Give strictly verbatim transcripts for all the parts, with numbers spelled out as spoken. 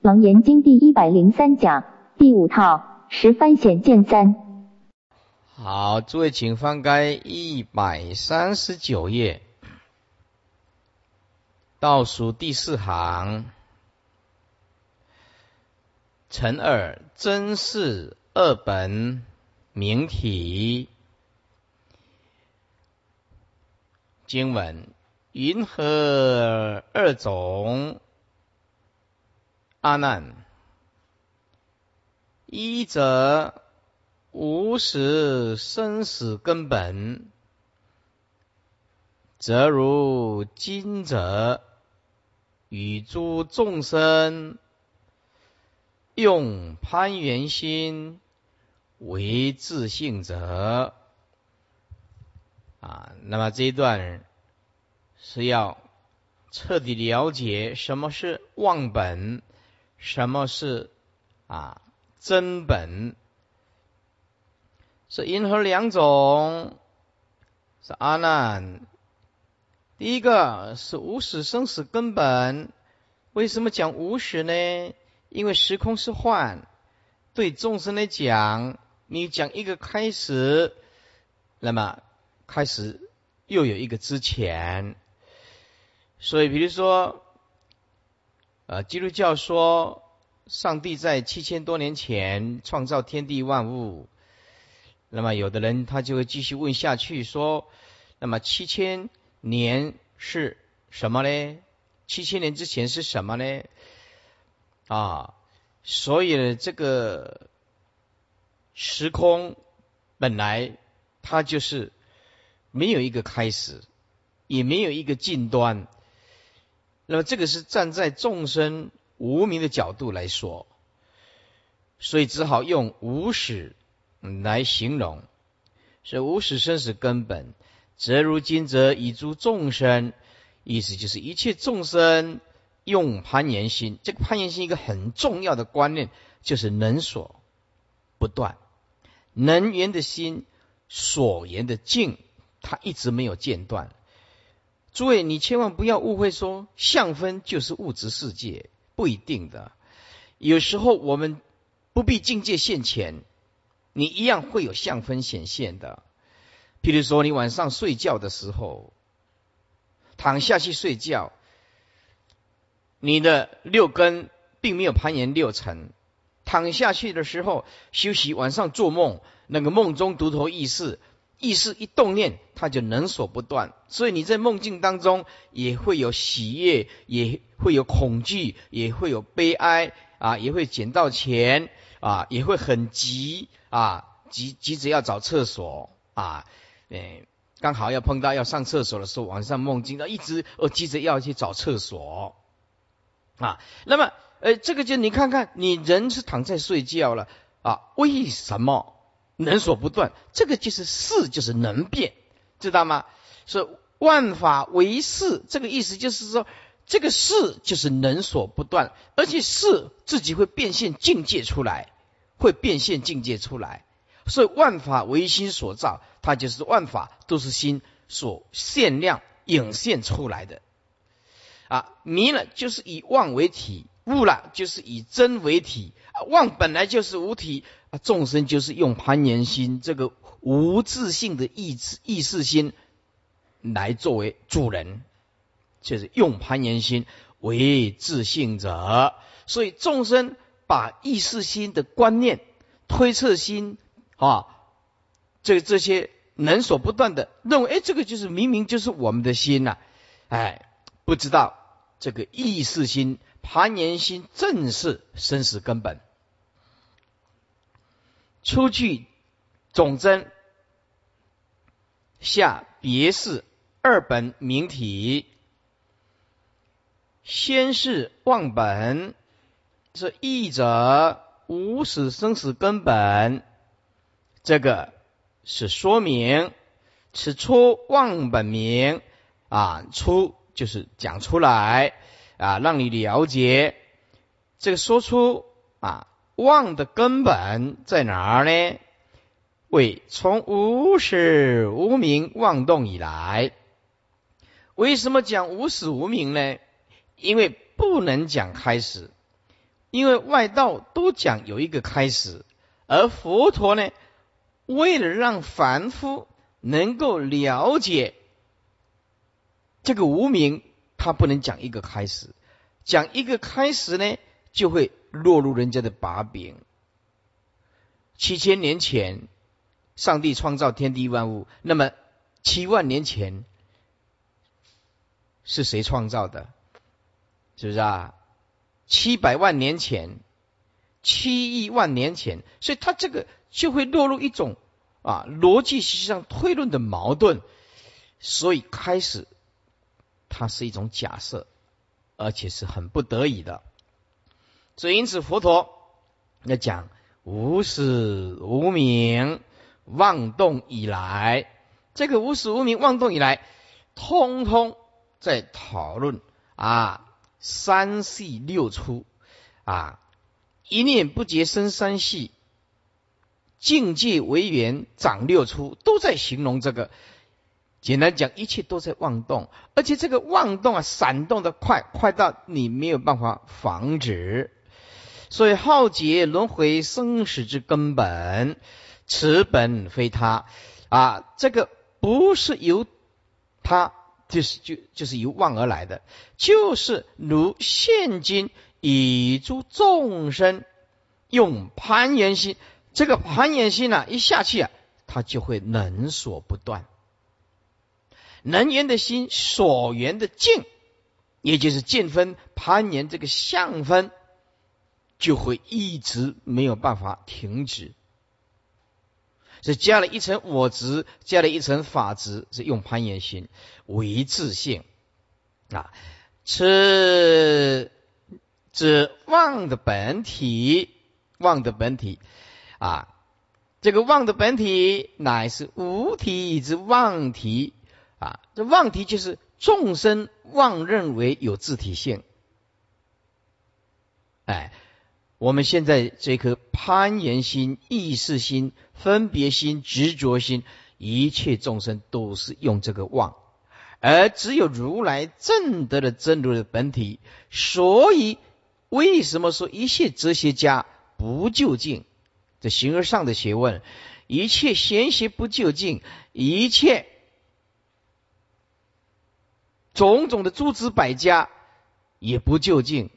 楞严经第一百零三讲第五套十番显见三。好，诸位请翻开一百三十九页，倒数第四行，陈二真是二本明体经文，云何二种？阿难，一者无始生死根本，则如今者与诸众生用攀缘心为自性者。啊，那么这一段是要彻底了解什么是妄本，什么是啊真本，是因何两种？是阿难，第一个是无始生死根本。为什么讲无始呢？因为时空是幻，对众生来讲，你讲一个开始，那么开始又有一个之前。所以比如说呃，基督教说上帝在七千多年前创造天地万物，那么有的人他就会继续问下去说，那么七千年是什么呢？七千年之前是什么呢？啊，所以呢，这个时空本来它就是没有一个开始，也没有一个尽端。那么这个是站在众生无明的角度来说，所以只好用无始来形容。所以无始生死根本，则如今则以诸众生，意思就是一切众生用攀缘心。这个攀缘心一个很重要的观念，就是能所不断，能缘的心，所缘的境，它一直没有间断。诸位，你千万不要误会说相分就是物质世界，不一定的。有时候我们不必境界现前，你一样会有相分显现的。譬如说你晚上睡觉的时候，躺下去睡觉，你的六根并没有攀缘六尘，躺下去的时候休息，晚上做梦，那个梦中独头意识，意识一动念，它就能所不断。所以你在梦境当中也会有喜悦，也会有恐惧，也会有悲哀啊，也会捡到钱啊，也会很急啊，急急着要找厕所啊，哎，刚好要碰到要上厕所的时候，晚上梦境到一直哦急着要去找厕所啊。那么呃，这个就你看看，你人是躺在睡觉了啊，为什么？能所不断，这个就是事，就是能变，知道吗？所以万法为事，这个意思就是说，这个事就是能所不断，而且事自己会变现境界出来，会变现境界出来。所以万法为心所造，它就是万法都是心所限量影现出来的。啊，迷了就是以妄为体，悟了就是以真为体。啊，妄本来就是无体。啊，众生就是用攀缘心这个无自性的意识意识心来作为主人，就是用攀缘心为自性者。所以众生把意识心的观念、推测心啊，这这些能所不断的认为，哎，这个就是明明就是我们的心呐、啊，哎，不知道这个意识心、攀缘心正是生死根本。出去总真下别是二本明体，先是妄本，是一者无始生死根本。这个是说明此出妄本名啊，出就是讲出来啊，让你了解这个说出啊。妄的根本在哪儿呢？为从无始无明妄动以来。为什么讲无始无明呢？因为不能讲开始，因为外道都讲有一个开始，而佛陀呢，为了让凡夫能够了解这个无明，他不能讲一个开始，讲一个开始呢，就会落入人家的把柄。七千年前，上帝创造天地万物，那么七万年前是谁创造的？是不是啊？七百万年前，七亿万年前，所以他这个就会落入一种啊逻辑实际上推论的矛盾。所以开始它是一种假设，而且是很不得已的。所以因此佛陀要讲无始无明妄动以来，这个无始无明妄动以来，通通在讨论啊三系六出啊，一念不觉生三系，境界为缘长六出，都在形容这个。简单讲，一切都在妄动，而且这个妄动啊，闪动的快，快到你没有办法防止。所以浩劫轮回生死之根本，此本非他啊，这个不是由他，就是就就是由妄而来的，就是如现今以诸众生用攀缘心，这个攀缘心啊，一下去啊，它就会能所不断。能缘的心，所缘的境，也就是见分、攀缘这个相分，就会一直没有办法停止。所以加了一层我执，加了一层法执，是用攀缘心为自性啊。此指妄的本体，妄的本体啊，这个妄的本体乃是无体之妄体。啊，这妄题就是众生妄认为有自体性。哎，我们现在这颗攀缘心、意识心、分别心、执着心，一切众生都是用这个妄，而只有如来正德的真如的本体。所以为什么说一切哲学家不究竟？这形而上的学问，一切玄学不究竟，一切种种的诸子百家也不究竟。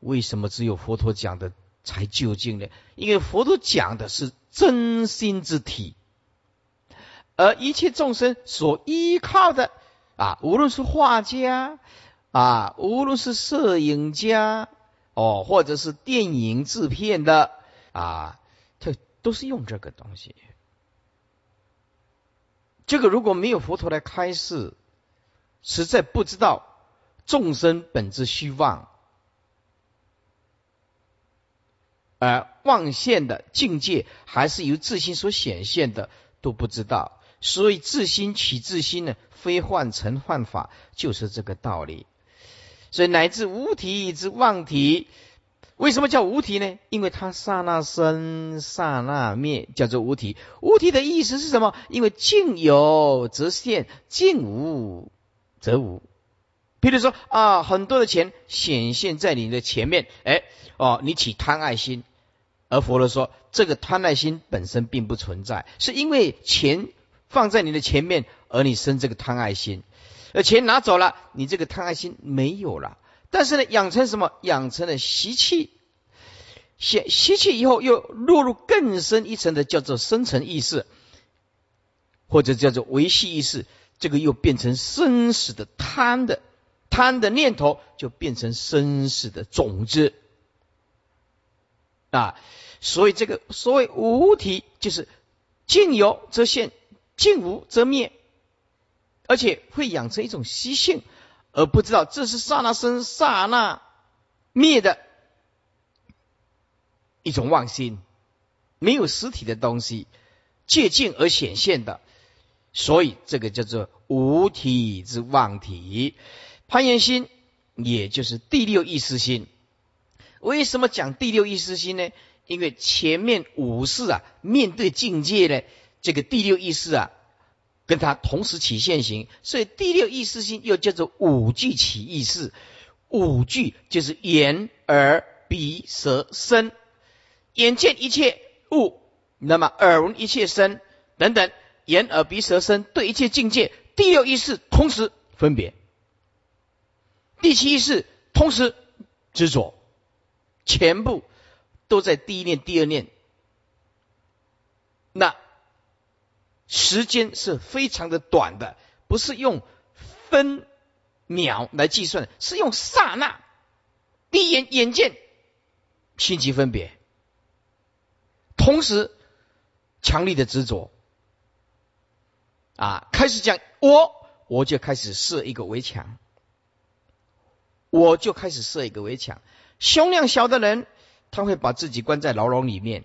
为什么只有佛陀讲的才究竟呢？因为佛陀讲的是真心之体，而一切众生所依靠的啊，无论是画家啊，无论是摄影家哦，或者是电影制片的啊，这都是用这个东西。这个如果没有佛陀来开示，实在不知道众生本质虚妄，而妄现的境界还是由自心所显现的，都不知道。所以自心起自心呢，非幻成幻法，就是这个道理。所以乃至无体以至妄体，为什么叫无体呢？因为它刹那生刹那灭，叫做无体。无体的意思是什么？因为境有则现，境无则无。比如说啊，很多的钱显现在你的前面，哎，哦，你起贪爱心，而佛陀说，这个贪爱心本身并不存在，是因为钱放在你的前面，而你生这个贪爱心，而钱拿走了，你这个贪爱心没有了。但是呢，养成什么？养成了习气，习习气以后又落入更深一层的，叫做深层意识，或者叫做维系意识。这个又变成生死的贪的贪的念头，就变成生死的种子啊。所以这个所谓无体，就是境有则现，境无则灭，而且会养成一种习性，而不知道这是刹那生刹那灭的一种妄心，没有实体的东西借境而显现的。所以这个叫做无体之妄体。攀缘心也就是第六意识心。为什么讲第六意识心呢？因为前面五识啊，面对境界呢，这个第六意识啊，跟它同时起现行，所以第六意识心又叫做五俱起意识。五具就是眼、耳、鼻、舌、身，眼见一切物，那么耳闻一切声等等，眼、耳、鼻、舌、身对一切境界第六意识同时分别，第七意识同时执着，全部都在第一念、第二念。那时间是非常的短的，不是用分秒来计算，是用刹那。第一眼眼见心即分别，同时强力的执着啊，开始讲我，我就开始设一个围墙，我就开始设一个围墙。胸量小的人，他会把自己关在牢笼里面；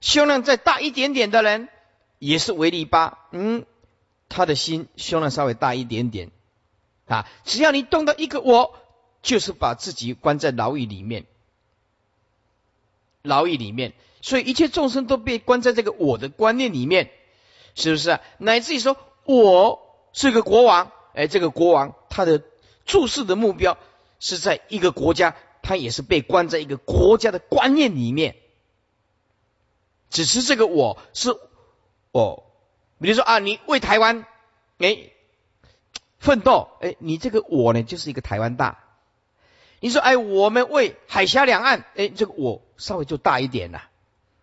胸量再大一点点的人，也是围篱笆，嗯，他的心胸量稍微大一点点啊。只要你动到一个我，就是把自己关在牢狱里面，牢狱里面。所以一切众生都被关在这个我的观念里面，是不是啊？乃至于说我是个国王，哎，这个国王他的注视的目标是在一个国家，他也是被关在一个国家的观念里面。只是这个我是哦，比如说啊，你为台湾哎奋斗，哎，你这个我呢就是一个台湾大。你说哎，我们为海峡两岸，哎，这个我稍微就大一点啦、啊。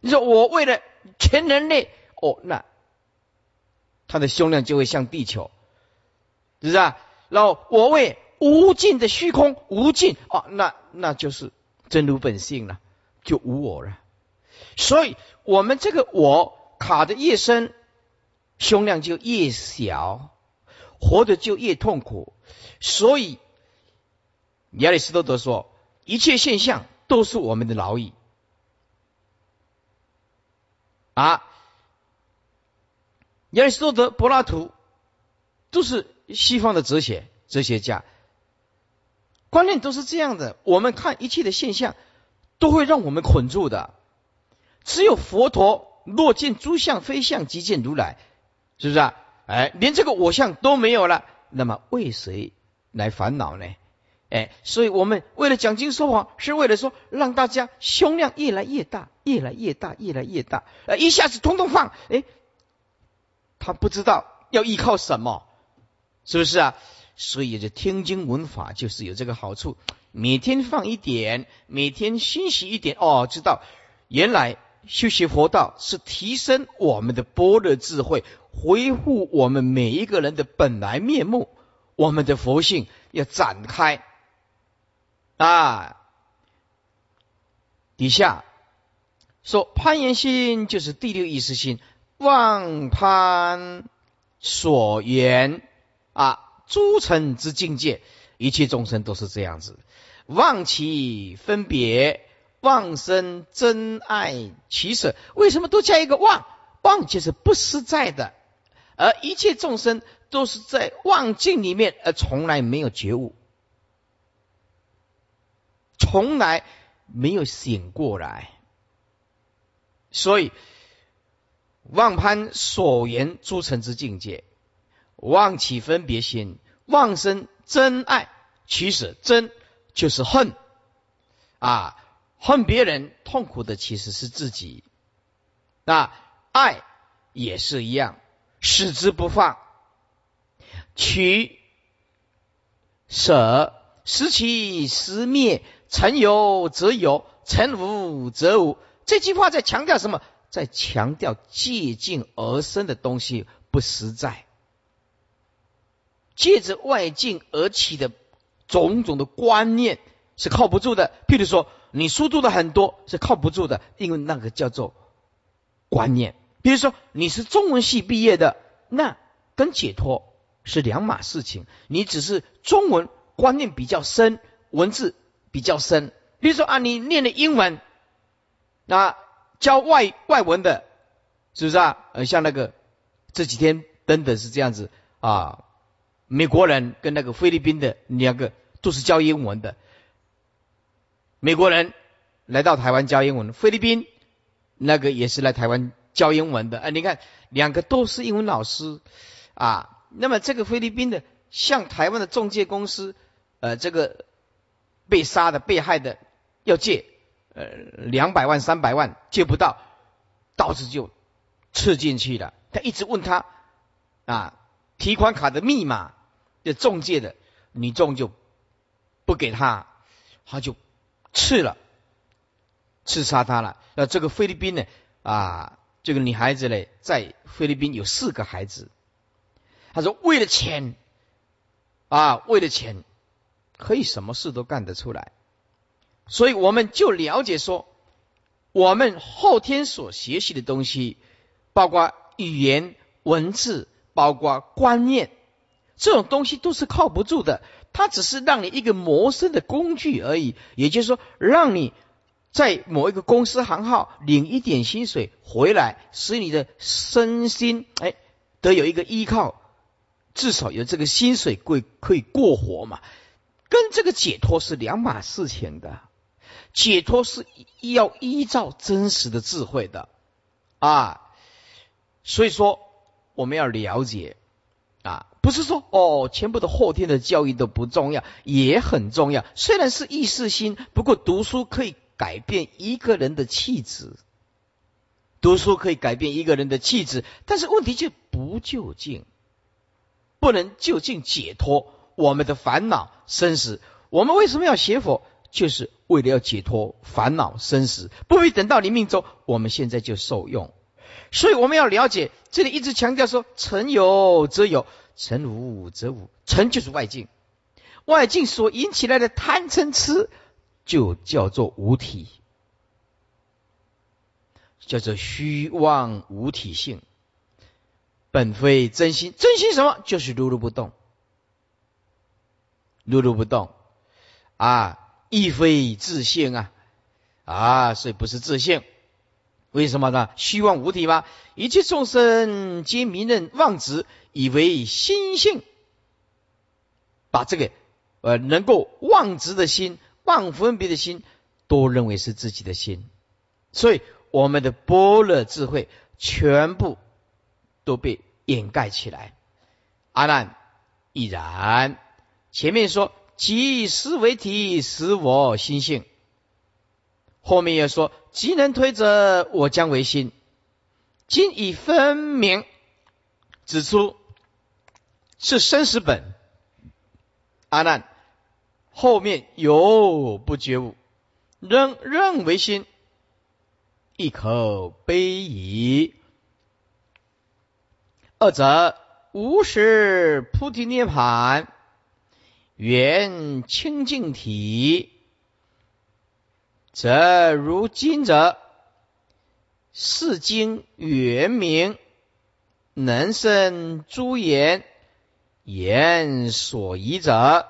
你说我为了全人类，哦，那他的胸量就会像地球，是不是啊？然后我为无尽的虚空无尽，哦，那那就是真如本性了，就无我了。所以我们这个我卡得越深，胸量就越小，活得就越痛苦。所以亚里士多德说，一切现象都是我们的牢狱啊。亚里士多德、柏拉图都是西方的哲学哲学家，观念都是这样的。我们看一切的现象都会让我们捆住的，只有佛陀若见诸相非相即见如来，是不是啊？哎，连这个我相都没有了，那么为谁来烦恼呢？哎，所以我们为了讲经说法，是为了说让大家胸量越来越大，越来越大，越来越大，呃，一下子通通放，哎，他不知道要依靠什么，是不是啊？所以这听经闻法就是有这个好处，每天放一点，每天欣喜一点，哦，知道原来修习佛道是提升我们的般若智慧，恢复我们每一个人的本来面目，我们的佛性要展开啊。底下说攀缘心就是第六意识心，妄攀所缘啊，诸尘之境界，一切众生都是这样子，妄其分别，妄生真爱取舍。为什么都加一个妄？妄就是不实在的，而一切众生都是在妄境里面，而从来没有觉悟，从来没有醒过来。所以妄攀所缘诸尘之境界，妄起分别心，妄生真爱取舍。真就是恨啊，恨别人，痛苦的其实是自己。那爱也是一样，死之不放。取舍，时起时灭，成有则有，成无则无。这句话在强调什么？在强调借境而生的东西不实在，借着外境而起的种种的观念是靠不住的。譬如说你书读的很多是靠不住的，因为那个叫做观念。比如说你是中文系毕业的，那跟解脱是两码事情，你只是中文观念比较深，文字比较深。比如说啊，你念的英文，那教外外文的，是不是啊？呃，像那个这几天等等是这样子啊，美国人跟那个菲律宾的两个都是教英文的。美国人来到台湾教英文，菲律宾那个也是来台湾教英文的。哎、啊，你看两个都是英文老师啊。那么这个菲律宾的向台湾的中介公司，呃，这个被杀的被害的要借呃两百万三百万借不到，刀子就刺进去了。他一直问他啊提款卡的密码，这中介的女众就不给他，他就刺了，刺杀他了。那这个菲律宾呢啊，这个女孩子呢在菲律宾有四个孩子，她说为了钱啊，为了钱可以什么事都干得出来。所以我们就了解说，我们后天所学习的东西，包括语言、文字，包括观念，这种东西都是靠不住的，它只是让你一个谋生的工具而已。也就是说，让你在某一个公司行号领一点薪水回来，使你的身心哎得有一个依靠，至少有这个薪水可以可以过活嘛。跟这个解脱是两码事情的，解脱是要依照真实的智慧的啊。所以说我们要了解啊，不是说哦全部的后天的教育都不重要，也很重要。虽然是意识心，不过读书可以改变一个人的气质，读书可以改变一个人的气质，但是问题就不究竟，不能究竟解脱我们的烦恼生死。我们为什么要学佛？就是为了要解脱烦恼生死，不必等到临命终，我们现在就受用。所以我们要了解，这里一直强调说尘有则有，尘无则无。尘就是外境，外境所引起来的贪嗔痴就叫做无体，叫做虚妄无体性，本非真心。真心什么？就是如如不动，如如不动啊，亦非自性啊啊，所以不是自性。为什么呢？虚妄无体吗？一切众生皆迷认妄执，以为心性，把这个呃能够妄执的心、妄分别的心，都认为是自己的心。所以我们的般若智慧全部都被掩盖起来。阿难亦然。前面说即思为体，实我心性，后面又说即能推者，我将为心。今已分明指出是生死本。阿难，后面有不觉悟，仍认为心，亦可悲矣。二者无始菩提涅槃，缘清净体，则如今者是经圆明，能生诸言，言所疑者。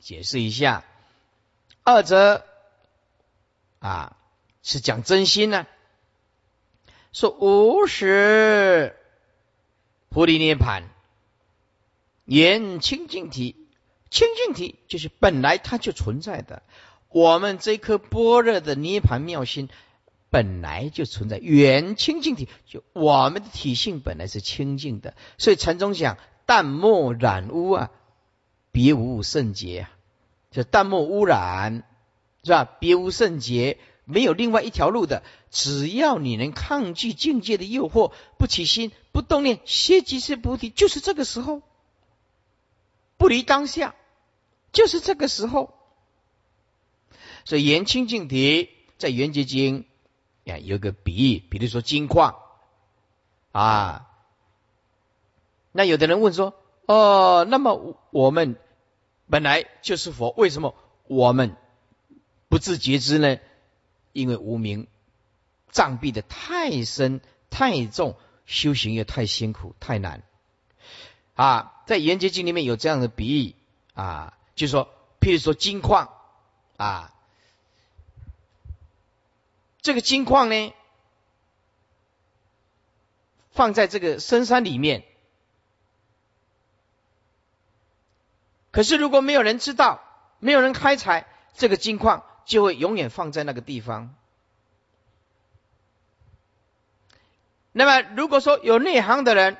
解释一下，二者啊是讲真心呢、啊，说无始菩提涅槃，言清净体。清净体就是本来它就存在的，我们这颗般若的涅盘妙心本来就存在。缘清净体，就我们的体性本来是清净的。所以禅宗讲淡漠染污啊，别无圣洁啊，就淡漠污染是吧？别无圣洁，没有另外一条路的。只要你能抗拒境界的诱惑，不起心不动念，歇即是菩提，就是这个时候，不离当下，就是这个时候。所以言清净体在圆觉经有个比喻，比如说金矿啊。那有的人问说哦，那么我们本来就是佛，为什么我们不自觉知呢？因为无明障蔽的太深太重，修行又太辛苦太难啊。在圆觉经里面有这样的比喻啊，就是说譬如说金矿啊，这个金矿呢放在这个深山里面，可是如果没有人知道，没有人开采，这个金矿就会永远放在那个地方。那么如果说有内行的人，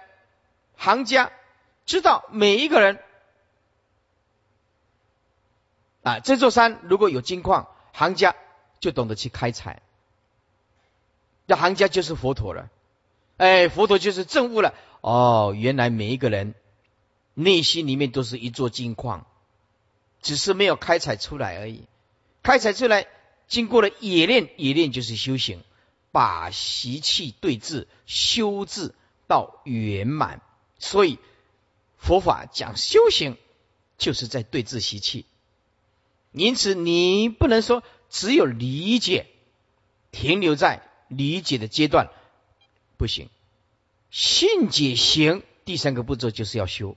行家知道每一个人啊，这座山如果有金矿，行家就懂得去开采，这行家就是佛陀了。哎，佛陀就是证悟了，哦，原来每一个人内心里面都是一座金矿，只是没有开采出来而已。开采出来，经过了冶炼，冶炼就是修行，把习气对治、修治到圆满。所以佛法讲修行，就是在对治习气。因此，你不能说只有理解，停留在理解的阶段，不行。信解行，第三个步骤就是要修，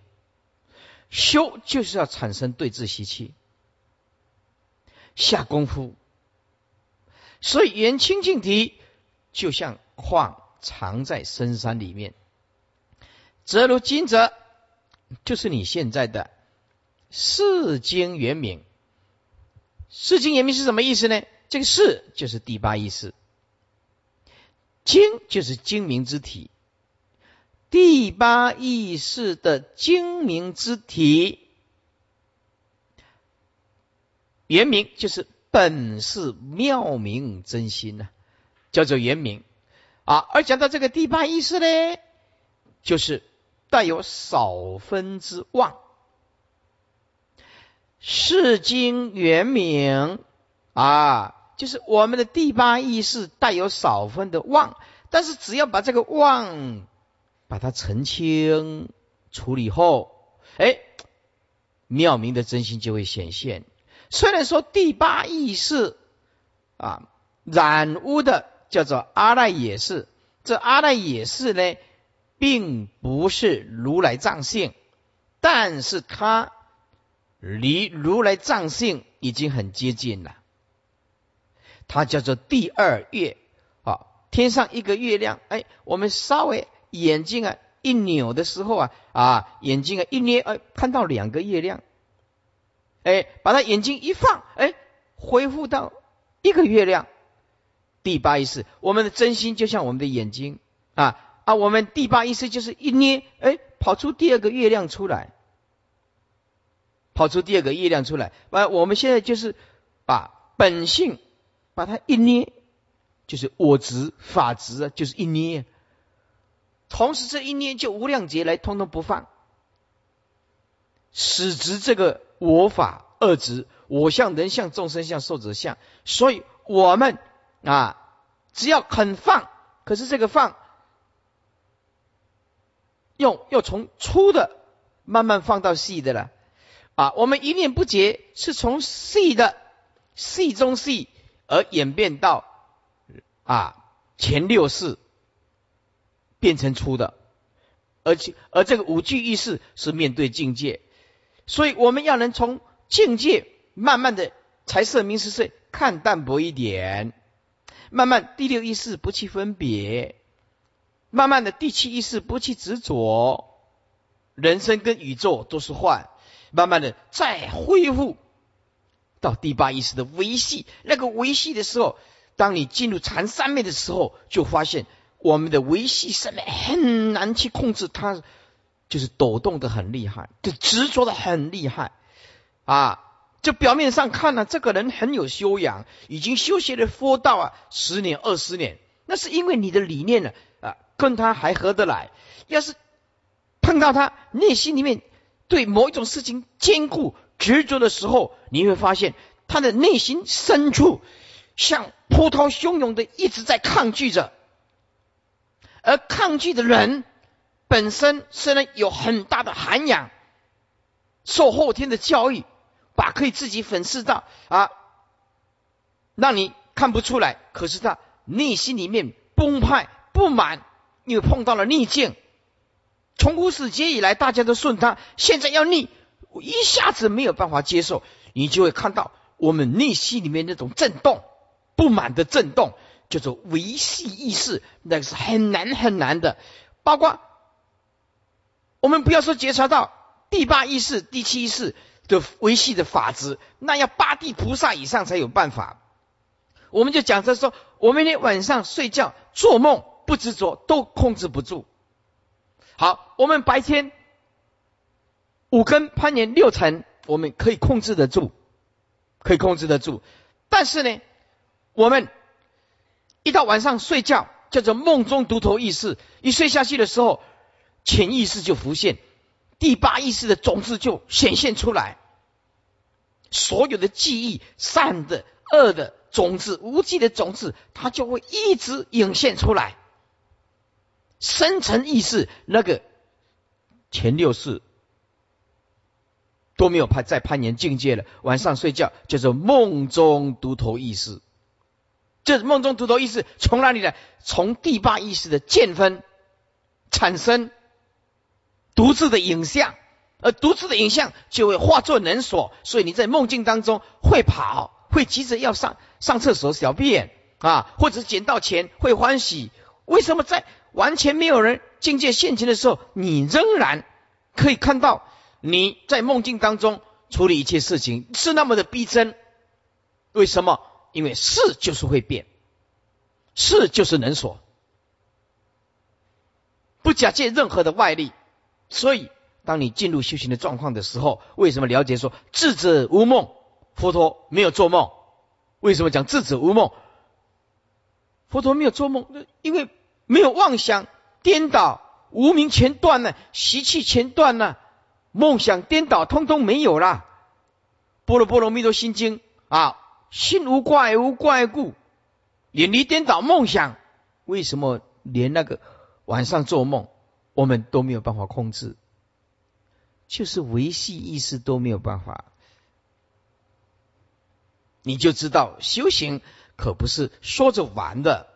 修就是要产生对治习气，下功夫。所以缘清净体就像矿藏在深山里面，则如金者，就是你现在的世经圆明。世经圆明是什么意思呢？这个世就是第八意识，经就是精明之体，第八意识的精明之体，圆明就是本是妙明真心啊，叫做圆明啊。而讲到这个第八意识呢，就是带有少分之妄。世经圆明啊，就是我们的第八意识带有少分的妄，但是只要把这个妄把它澄清处理后，哎，妙明的真心就会显现。虽然说第八意识啊染污的叫做阿赖耶识，这阿赖耶识呢并不是如来藏性，但是它离如来藏性已经很接近了，它叫做第二月啊。天上一个月亮，哎，我们稍微眼睛啊一扭的时候啊啊眼睛啊一捏，哎，看到两个月亮，哎，把他眼睛一放，哎，恢复到一个月亮。第八意识，我们的真心就像我们的眼睛啊啊，我们第八意识就是一捏，哎，跑出第二个月亮出来，跑出第二个月亮出来。啊，我们现在就是把本性把它一捏，就是我执、法执啊，就是一捏。同时这一捏就无量劫来通通不放，使执这个我法、二执、我相、人相、众生相、寿者相。所以我们啊，只要肯放，可是这个放用要从粗的慢慢放到细的了啊。我们一念不竭是从细的细中细而演变到啊前六识变成粗的，而且而这个五具意识是面对境界。所以我们要能从境界慢慢的财色名食睡看淡薄一点，慢慢第六意识不去分别，慢慢的第七意识不去执着，人生跟宇宙都是幻，慢慢的再恢复到第八意识的维系。那个维系的时候，当你进入禅三昧的时候，就发现我们的维系三昧很难去控制它，就是抖动的很厉害，就执着的很厉害啊！就表面上看呢、啊，这个人很有修养，已经修学了佛道啊，十年二十年，那是因为你的理念呢 啊, 啊，跟他还合得来。要是碰到他内心里面对某一种事情坚固执着的时候，你会发现他的内心深处像波涛汹涌的一直在抗拒着，而抗拒的人本身虽然有很大的涵养，受后天的教育，把可以自己粉饰到啊，让你看不出来。可是他内心里面崩坏不满，因为碰到了逆境。从无始劫以来，大家都顺他，现在要逆，一下子没有办法接受，你就会看到我们内心里面那种震动，不满的震动，叫做维系意识，那是很难很难的。包括我们不要说觉察到第八意识、第七意识的维系的法执，那要八地菩萨以上才有办法。我们就讲着说，我们连晚上睡觉、做梦不执着都控制不住。好，我们白天五根攀岩六尘，我们可以控制得住，可以控制得住。但是呢，我们一到晚上睡觉，叫做梦中独头意识，一睡下去的时候，潜意识就浮现，第八意识的种子就显现出来，所有的记忆，善的、恶的种子、无记的种子，它就会一直涌现出来。深层意识那个前六世都没有再攀岩境界了，晚上睡觉叫做梦中独头意识。这梦中独头意识从哪里来？从第八意识的见分产生独自的影像，而独自的影像就会化作能所，所以你在梦境当中会跑，会急着要上上厕所小便啊，或者捡到钱会欢喜。为什么在完全没有人境界现前的时候，你仍然可以看到你在梦境当中处理一切事情是那么的逼真？为什么？因为事就是会变，事就是能所，不假借任何的外力。所以当你进入修行的状况的时候，为什么了解说智者无梦？佛陀没有做梦。为什么讲智者无梦？佛陀没有做梦，因为没有妄想颠倒，无明前断了，习气前断了，梦想颠倒通通没有啦。般若波罗蜜多心经啊，心无挂无挂故，远离颠倒梦想。为什么连那个晚上做梦我们都没有办法控制？就是维系意识都没有办法。你就知道修行可不是说着玩的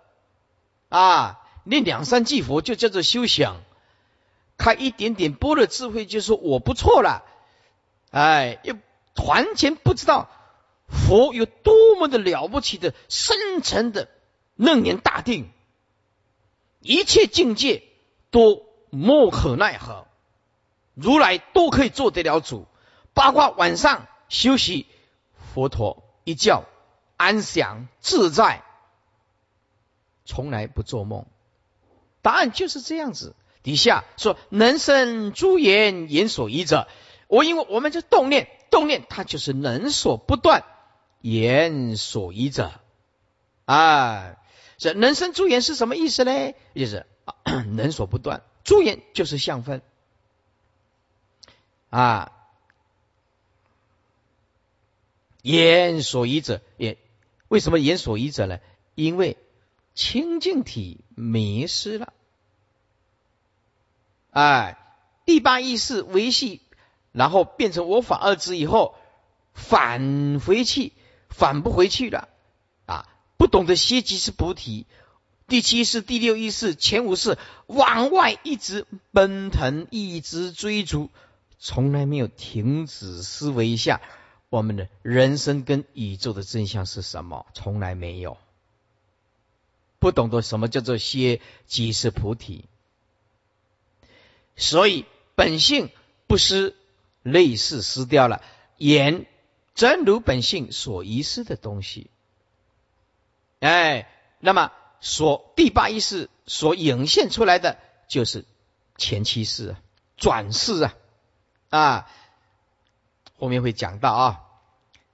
啊！念两三句佛就叫做修行，开一点点般若智慧就说我不错了，哎，又完全不知道佛有多么的了不起的深沉的楞严大定，一切境界都莫可奈何，如来都可以做得了主。包括晚上休息，佛陀一觉安详自在，从来不做梦。答案就是这样子。底下说能生诸言，言所依者，我因为我们就动念，动念它就是能所不断，言所依者啊。这能生诸言是什么意思呢？就是、啊、能所不断，诸言就是相分啊。言所依者，也为什么言所依者呢？因为清净体迷失了，哎，第八意识维系，然后变成我法二字以后，返回去，返不回去了啊！不懂得歇即是菩提，第七识、第六意识、前五识往外一直奔腾，一直追逐，从来没有停止思维一下。我们的人生跟宇宙的真相是什么？从来没有。不懂得什么叫做歇即是菩提。所以本性不失，类似失掉了，言真如本性所遗失的东西。哎，那么所第八意识所涌现出来的就是前七识、啊、转世啊啊。后面会讲到啊，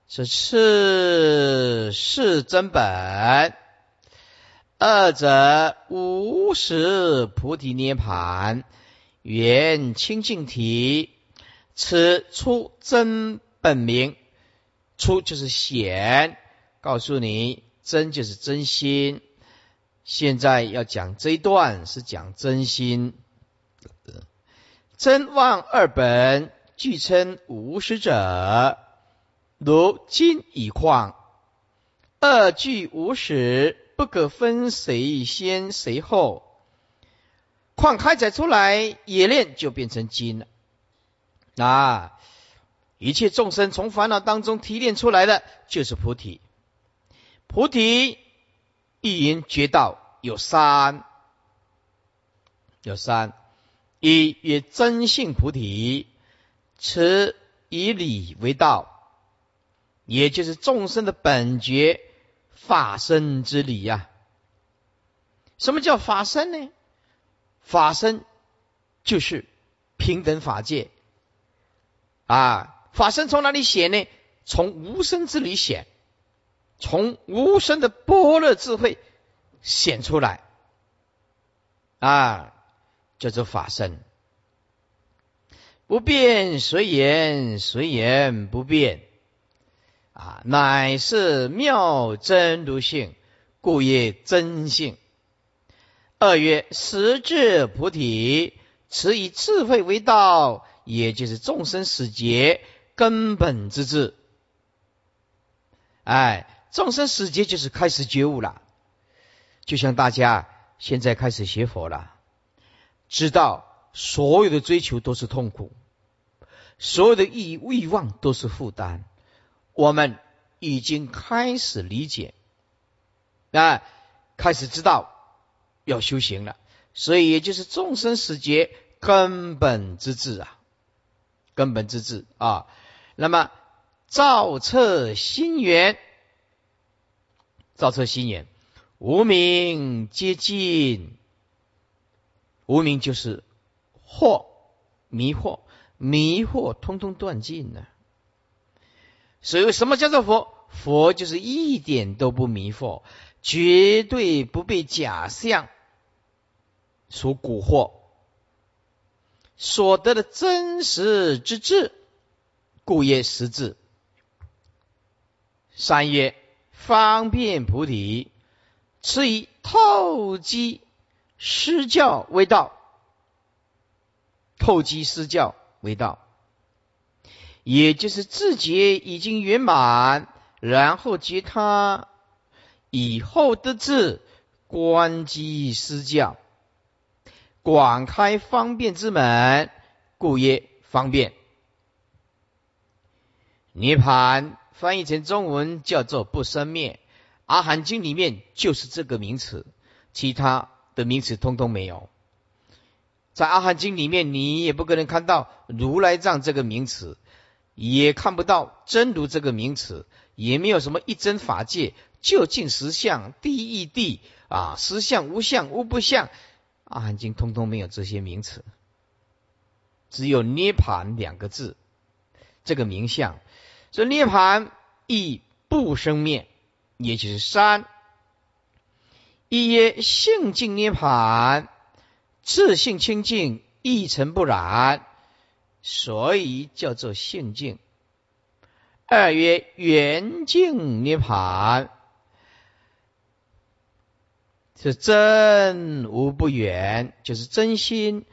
是是是真本，二者无实菩提涅盘，缘清净体，此出真本名。出就是显，告诉你真就是真心。现在要讲这一段是讲真心，真妄二本。据称无实者，如金以矿，二俱无实，不可分谁先谁后。矿开采出来，冶炼就变成金了。啊，一切众生从烦恼当中提炼出来的就是菩提。菩提一言觉道有三，有三，一曰真性菩提。此以理为道，也就是众生的本觉法身之理呀、啊。什么叫法身呢？法身就是平等法界啊。法身从哪里显呢？从无生之理显，从无生的般若智慧显出来啊，叫做法身。不变随缘，随缘不变啊，乃是妙真如性，故曰真性。二曰实智菩提，此以智慧为道，也就是众生始觉根本之智。哎，众生始觉就是开始觉悟了，就像大家现在开始学佛了，知道所有的追求都是痛苦，所有的欲望都是负担，我们已经开始理解，那开始知道要修行了，所以也就是众生始觉根本之智啊，根本之智啊。那么照彻心源，照彻心源，无明接近，无明就是惑迷惑，迷惑通通断尽了。所以什么叫做佛？佛就是一点都不迷惑，绝对不被假象所蛊惑，所得的真实之智，故曰实智。三曰方便菩提，此以透机施教为道，透机施教为道，也就是自觉已经圆满，然后觉他以后的智观机施教，广开方便之门，故曰方便。涅盘翻译成中文叫做不生灭，阿含经里面就是这个名词，其他的名词通通没有。在阿含经里面你也不可能看到如来藏这个名词，也看不到真如这个名词，也没有什么一真法界、究竟实相、第一地啊、实相无相无不相，阿含经通通没有这些名词，只有涅盘两个字这个名相。所以涅盘亦不生灭，也就是三，一曰性净涅盘，自性清净，一尘不染，所以叫做性净。二曰圆净涅盘，是真无不圆，就是真心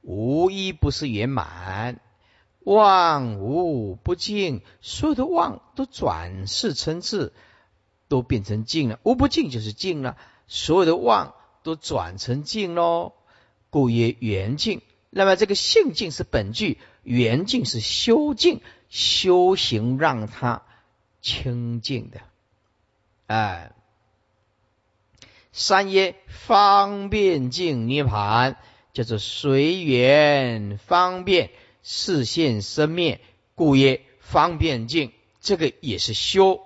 无一不是圆满，妄无不净，所有的妄都转世成智，都变成净了，无不净就是净了，所有的妄都转成净喽，故曰圆净。那么这个性净是本具，圆净是修净，修行让它清净的。哎、呃，三曰方便净涅盘，叫做随缘方便，视现生灭，故曰方便净。这个也是修。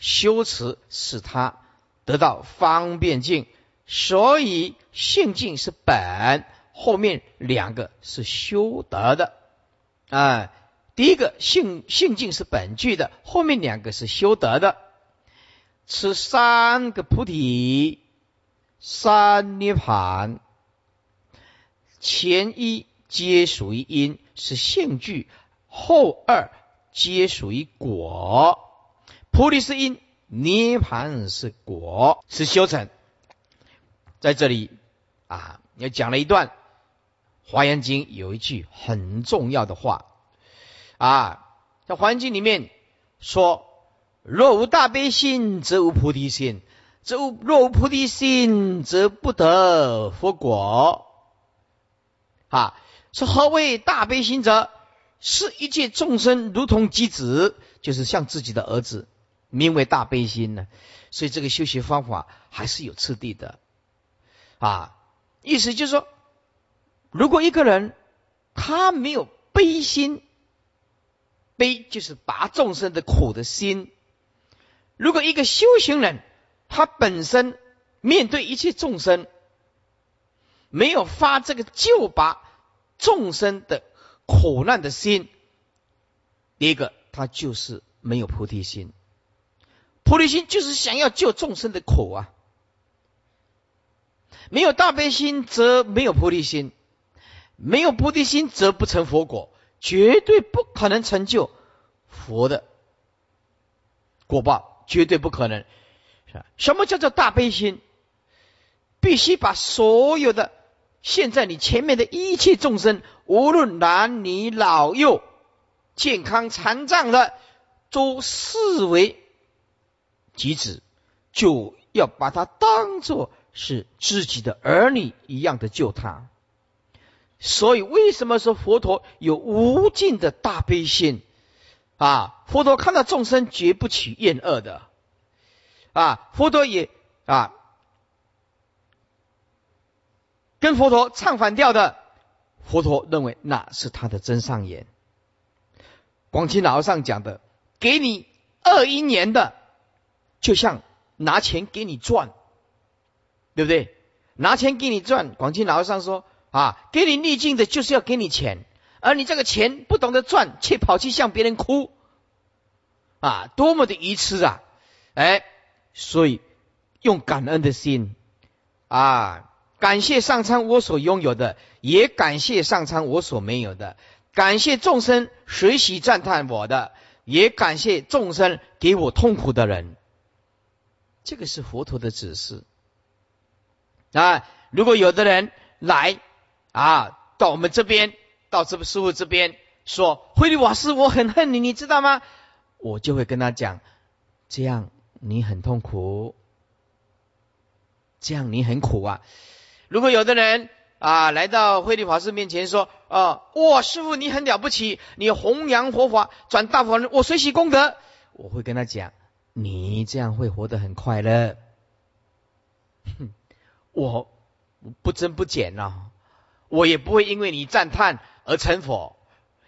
修持使他得到方便净，所以性净是本，后面两个是修得的啊、呃。第一个性性净是本具的，后面两个是修得的。此三个菩提，三涅盘，前一皆属于因，是性具；后二皆属于果。菩提是因，涅盘是果，是修成。在这里啊，也讲了一段《华严经》，有一句很重要的话啊，在《华严经》里面说：“若无大悲心，则无菩提心；则无若无菩提心，则不得佛果。”啊，说何谓大悲心者？是一切众生如同己子，就是像自己的儿子。名为大悲心呢，所以这个修学方法还是有次第的啊。意思就是说，如果一个人他没有悲心，悲就是拔众生的苦的心。如果一个修行人他本身面对一切众生，没有发这个救拔众生的苦难的心，第一个他就是没有菩提心。菩提心就是想要救众生的口啊。没有大悲心则没有菩提心，没有菩提心则不成佛果，绝对不可能成就佛的果报，绝对不可能。什么叫做大悲心？必须把所有的现在你前面的一切众生，无论男女老幼、健康残障的，都视为己子，就要把它当作是自己的儿女一样的救他。所以为什么说佛陀有无尽的大悲心啊？佛陀看到众生绝不起厌恶的啊，佛陀也啊跟佛陀唱反调的，佛陀认为那是他的真上缘。广钦老和尚讲的，给你恶因缘的，就像拿钱给你赚，对不对？拿钱给你赚，广钦老和尚说啊，给你逆境的就是要给你钱，而你这个钱不懂得赚，却跑去向别人哭啊，多么的愚痴啊！哎，所以用感恩的心啊，感谢上苍我所拥有的，也感谢上苍我所没有的，感谢众生随喜赞叹我的，也感谢众生给我痛苦的人。这个是佛陀的指示啊。如果有的人来啊，到我们这边，到这师父这边说，慧律法师我很恨你，你知道吗？我就会跟他讲，这样你很痛苦，这样你很苦啊。如果有的人啊来到慧律法师面前说，啊，哇，师父你很了不起，你弘扬佛法，转大法轮，我随喜功德，我会跟他讲，你这样会活得很快乐。我不增不减啊，我也不会因为你赞叹而成佛，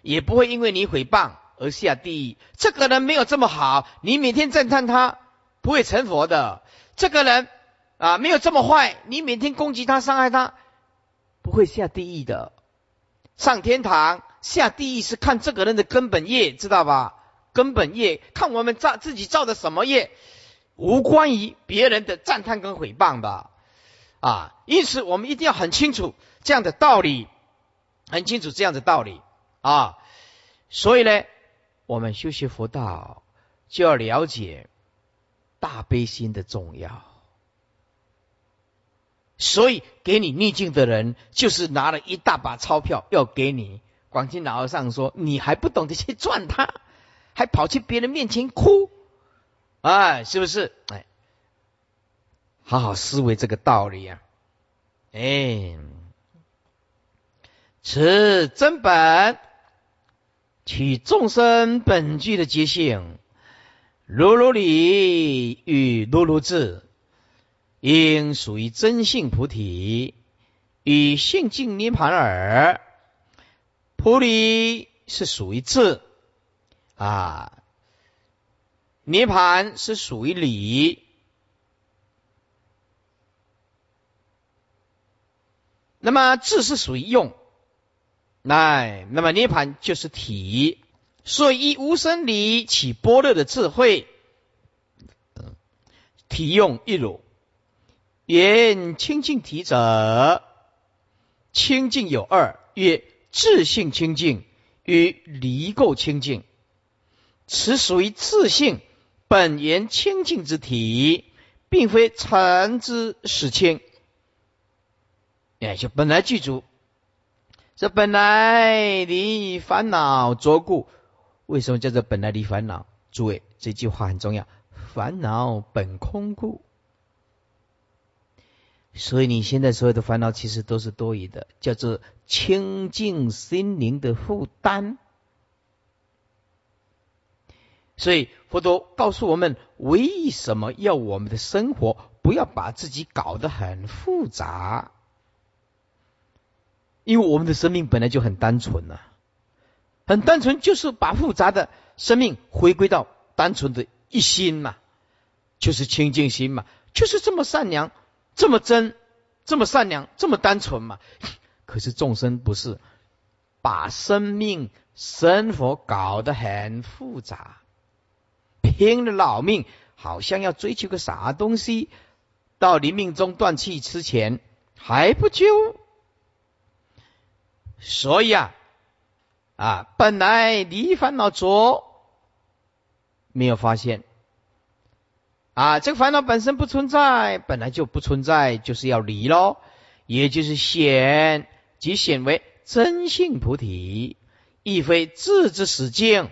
也不会因为你诽谤而下地狱。这个人没有这么好，你每天赞叹他，不会成佛的。这个人啊没有这么坏，你每天攻击他、伤害他，不会下地狱的。上天堂，下地狱是看这个人的根本业，知道吧？根本业，看我们造自己造的什么业，无关于别人的赞叹跟诽谤吧。啊，因此我们一定要很清楚这样的道理，很清楚这样的道理啊。所以呢，我们修习佛道就要了解大悲心的重要。所以给你逆境的人，就是拿了一大把钞票要给你。广钦老和尚说，你还不懂得去赚他，还跑去别人面前哭，哎，是不是？哎，好好思维这个道理啊！哎，此真本取众生本具的觉性，如如理与如如智，应属于真性菩提，与性净涅盘耳。菩提是属于智啊，涅盘是属于理。那么智是属于用，哎，那么涅盘就是体。所以依无生理起般若的智慧，体用一如。言清净体者，清净有二，曰自性清净与离垢清净。此属于自性本源清净之体，并非尘之始清。哎，就本来具足，这本来离烦恼着故。为什么叫做本来离烦恼？诸位，这句话很重要，烦恼本空故。所以你现在所有的烦恼其实都是多余的，叫做清净心灵的负担。所以佛陀告诉我们，为什么要我们的生活不要把自己搞得很复杂？因为我们的生命本来就很单纯啊，很单纯，就是把复杂的生命回归到单纯的一心嘛，就是清净心嘛，就是这么善良，这么真，这么善良，这么单纯嘛。可是众生不是，把生命生活搞得很复杂，拼了老命，好像要追求个啥东西，到临命终断气之前还不就。所以啊啊，本来离烦恼着，没有发现啊，这个烦恼本身不存在，本来就不存在，就是要离咯，也就是显，即显为真性菩提，亦非自之始境，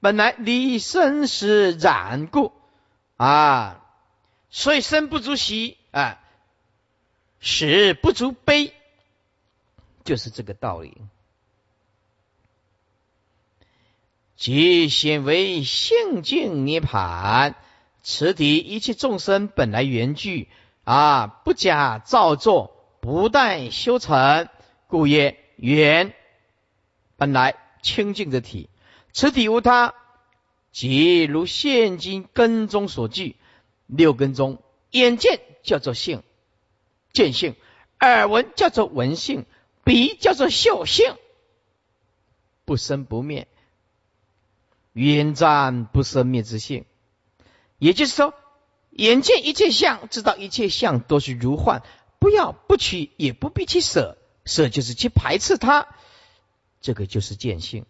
本来离生死染故啊，所以生不足喜啊，死不足悲，就是这个道理。即显为性净涅槃，此体一切众生本来原具啊，不假造作，不待修成，故曰圆，本来清净的体，此体无他，即如现今根中所具。六根中，眼见叫做性，见性；耳闻叫做闻性；鼻叫做嗅性，不生不灭，圆湛不生灭之性。也就是说，眼见一切相，知道一切相都是如幻，不要不取，也不必去舍，舍就是去排斥它，这个就是见性。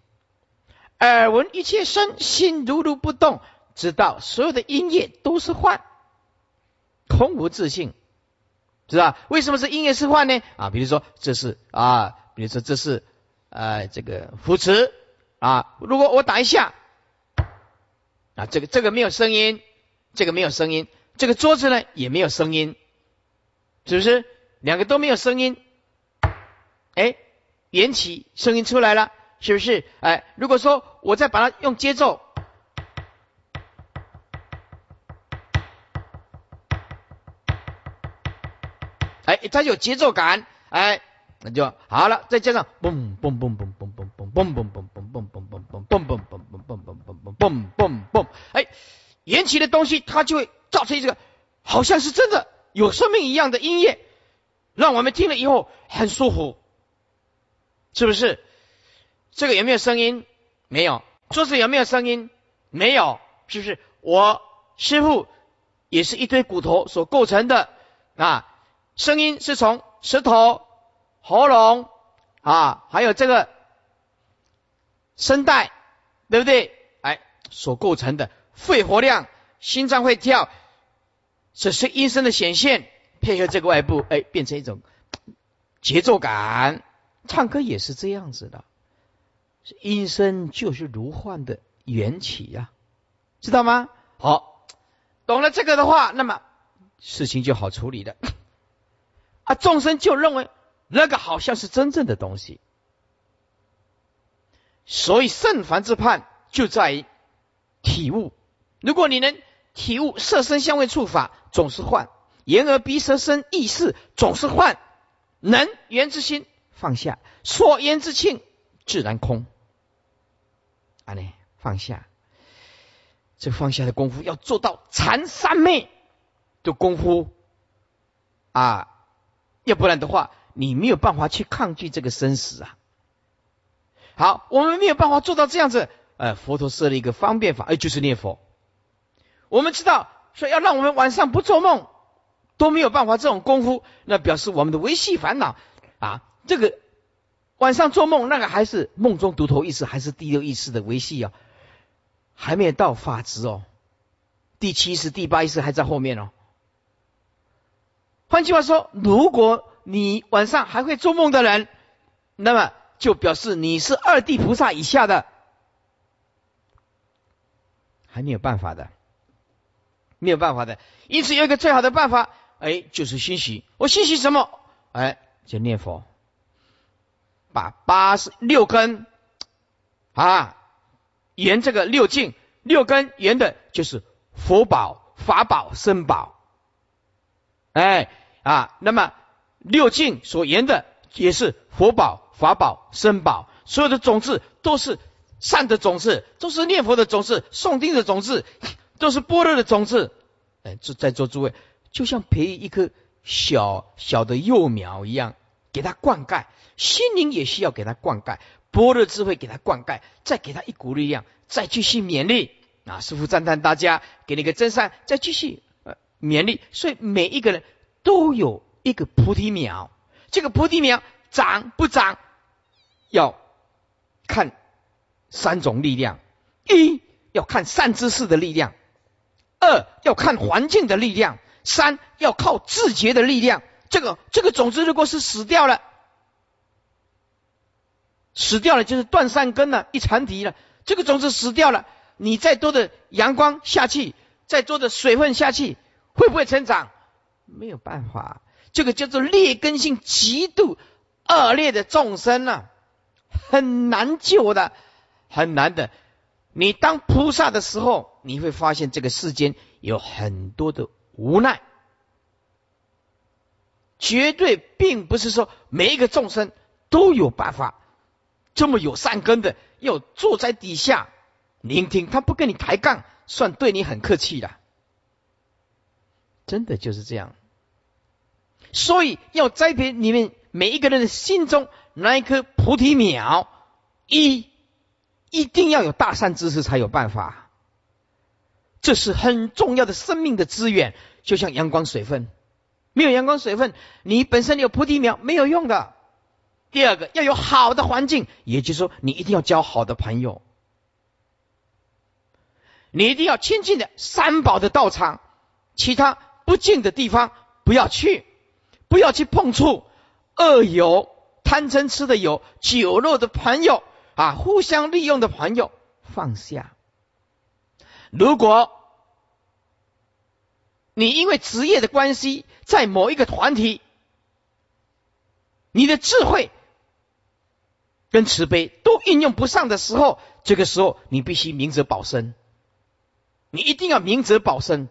耳闻一切声，心如如不动，知道所有的音乐都是幻，空无自性，是吧？为什么是音乐是幻呢？啊，比如说这是啊，比如说这是呃这个扶持啊，如果我打一下啊，这个这个没有声音，这个没有声音，这个桌子呢也没有声音，是不是？两个都没有声音，哎，缘起声音出来了，是不是？哎，如果说我再把它用节奏。哎，它有节奏感，哎，那就好了。再加上嘣嘣嘣嘣嘣嘣嘣嘣嘣嘣嘣嘣嘣嘣嘣嘣嘣嘣嘣嘣嘣，哎，缘起的东西它就会造成这个好像是真的有生命一样的音乐，让我们听了以后很舒服，是不是？这个有没有声音？没有。桌子有没有声音？没有，是不是？我师父也是一堆骨头所构成的啊。声音是从舌头、喉咙啊，还有这个声带，对不对？哎，所构成的，肺活量，心脏会跳，这是音声的显现，配合这个外部，哎，变成一种节奏感。唱歌也是这样子的，音声就是如幻的缘起呀，知道吗？好，懂了这个的话，那么事情就好处理了。啊，众生就认为那个好像是真正的东西，所以圣凡之判就在于体悟。如果你能体悟色身香味触法总是幻，眼耳鼻舌身意识总是幻，能缘之心放下，所缘之境自然空。啊，呢，放下，这放下的功夫要做到禅三昧的功夫啊。要不然的话，你没有办法去抗拒这个生死啊。好，我们没有办法做到这样子，呃，佛陀设了一个方便法，哎，就是念佛。我们知道，所以要让我们晚上不做梦，都没有办法这种功夫，那表示我们的维系烦恼啊，这个晚上做梦那个还是梦中独头意识，还是第六意识的维系啊，还没有到法执哦，第七意识、第八意识还在后面哦。换句话说，如果你晚上还会做梦的人，那么就表示你是二地菩萨以下的，还没有办法的，没有办法的。因此有一个最好的办法，哎，就是熏习。我熏习什么？哎，就念佛，把八十六根啊，沿这个六境，六根沿的就是佛宝、法宝、僧宝，哎。啊，那么六境所言的也是佛宝、法宝、僧宝，所有的种子都是善的种子，都是念佛的种子，诵经的种子，都是般若的种子。哎，在座诸位就像培育一棵小小的幼苗一样，给它灌溉，心灵也需要给它灌溉，般若智慧给它灌溉，再给它一股力量，再继续勉励，啊！师父赞叹大家，给你个真善，再继续呃勉励。所以每一个人都有一个菩提苗，这个菩提苗长不长，要看三种力量：一要看善知识的力量，二要看环境的力量，三要靠自觉的力量。这个这个种子如果是死掉了，死掉了就是断善根了，一残敌了。这个种子死掉了，你再多的阳光下去，再多的水分下去，会不会成长？没有办法，这个叫做劣根性极度恶劣的众生啊，很难救的，很难的。你当菩萨的时候，你会发现这个世间有很多的无奈，绝对并不是说每一个众生都有办法。这么有善根的，要坐在底下聆听，他不跟你抬杠，算对你很客气了。真的就是这样，所以要栽培你们每一个人的心中那一颗菩提苗，一一定要有大善知识才有办法，这是很重要的生命的资源，就像阳光水分，没有阳光水分，你本身有菩提苗没有用的。第二个要有好的环境，也就是说你一定要交好的朋友，你一定要亲近的三宝的道场，其他不净的地方不要去，不要去碰触恶友、贪嗔痴的友、酒肉的朋友啊，互相利用的朋友，放下。如果你因为职业的关系在某一个团体，你的智慧跟慈悲都运用不上的时候，这个时候你必须明哲保身，你一定要明哲保身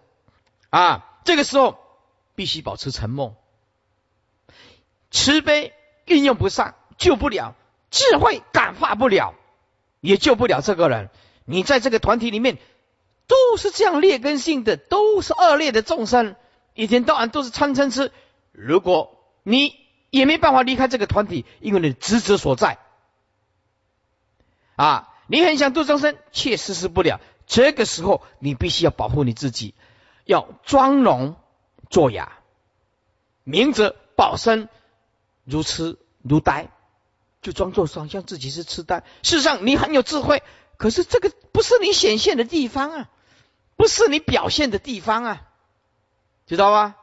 啊！这个时候必须保持沉默，慈悲运用不上，救不了，智慧感化不了，也救不了这个人。你在这个团体里面都是这样劣根性的，都是恶劣的众生，一天到晚都是贪嗔痴，如果你也没办法离开这个团体，因为你的职责所在啊，你很想度众生，却实施不了。这个时候，你必须要保护你自己，要装聋作哑，明哲保身，如痴如呆，就装作好像自己是痴呆。事实上，你很有智慧，可是这个不是你显现的地方啊，不是你表现的地方啊，知道吧？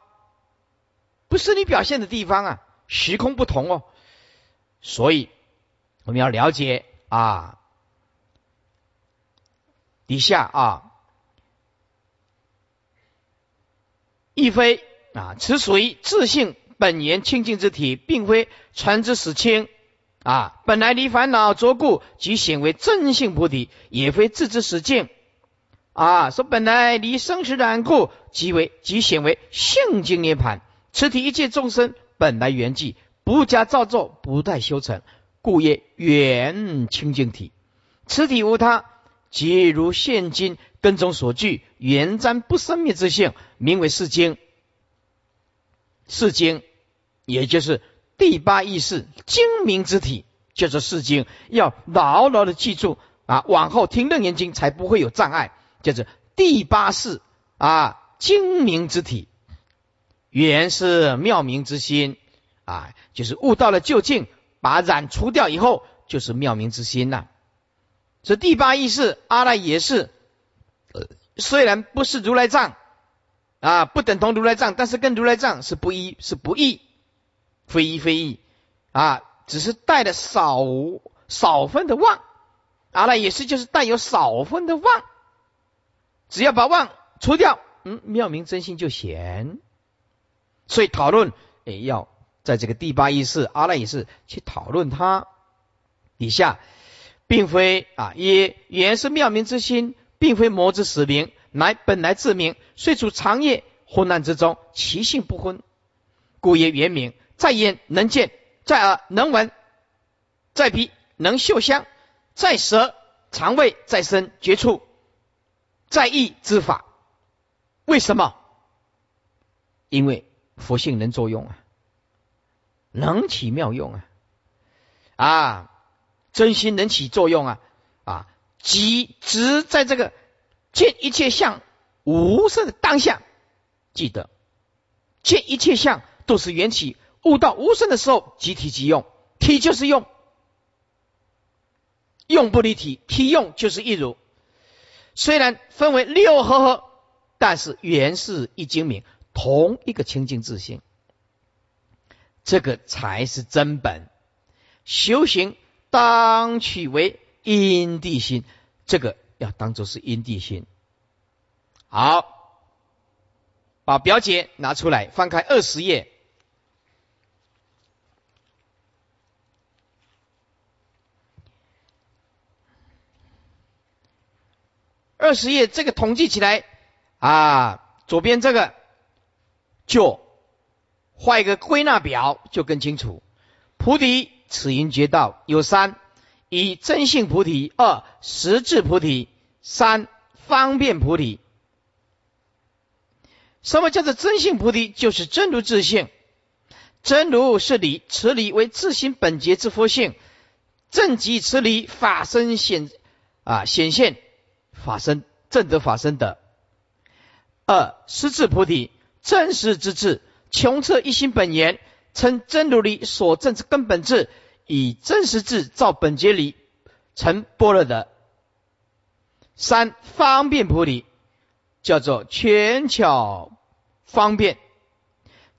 不是你表现的地方啊。时空不同哦，所以我们要了解啊，底下啊，亦非啊，此属于自性本源清净之体，并非传之始清啊，本来离烦恼着故，即显为真性菩提，也非自之始净啊，说本来离生死染故，即为即显为性净涅盘，此体一切众生。本来圆寂，不加造作，不待修成，故曰圆清净体。此体无他，即如现今根中所具圆瞻不生灭之性，名为世经。世经也就是第八意识精明之体，叫做世经。要牢牢的记住啊，往后听楞严经才不会有障碍。叫做第八识啊，精明之体。缘是妙明之心啊，就是悟到了究竟，把染除掉以后，就是妙明之心了。这第八意识阿赖耶识、呃、虽然不是如来藏啊，不等同如来藏，但是跟如来藏是不一，是不异，非一非异啊，只是带了少少分的妄。阿赖耶识就是带有少分的妄，只要把妄除掉，嗯，妙明真心就显。所以讨论也要在这个第八意识阿赖耶识去讨论它。底下并非啊，也原是妙明之心，并非魔之使明，乃本来自明，虽处长夜昏暗之中，其性不昏，故曰圆明。在眼能见，在耳能闻，在鼻能嗅香，在舌肠胃，在身觉处，在意之法。为什么？因为佛性能作用啊，能起妙用啊，啊，真心能起作用啊，啊，即直在这个见一切相无是当下，记得见一切相都是缘起，悟到无生的时候即体即用，体就是用，用不离体，体用就是一如。虽然分为六合合，但是原是一精明，同一个清净自性，这个才是真本。修行当取为因地心，这个要当作是因地心。好，把表姐拿出来，翻开二十页。二十页这个统计起来啊，左边这个就画一个归纳表，就更清楚。菩提此因觉道有三：一真性菩提，二实质菩提，三方便菩提。什么叫做真性菩提？就是真如自性，真如是理，此理为自性本觉之佛性，正即此理法身显啊显现。法身正得法身得。二实质菩提，真实之智，穷彻一心本源，称真如理所证之根本智，以真实智照本觉理，成般若德。三方便菩提，叫做权巧方便，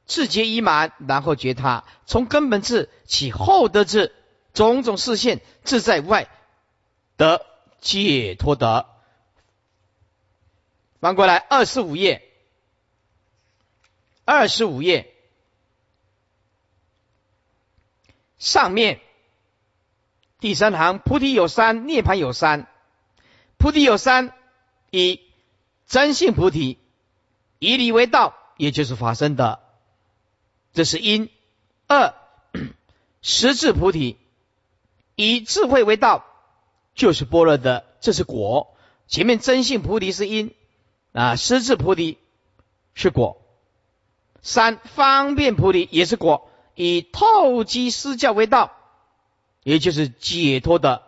自觉已满，然后觉他，从根本智起后得智，种种视现自在无碍，得解脱得。翻过来二十五页，二十五页上面第三行，菩提有三，涅槃有三。菩提有三：一真性菩提，以理为道，也就是法身的，这是因；二实质菩提，以智慧为道，就是般若的，这是果。前面真性菩提是因啊，实质菩提是果。三方便菩提也是果，以透析施教为道，也就是解脱的。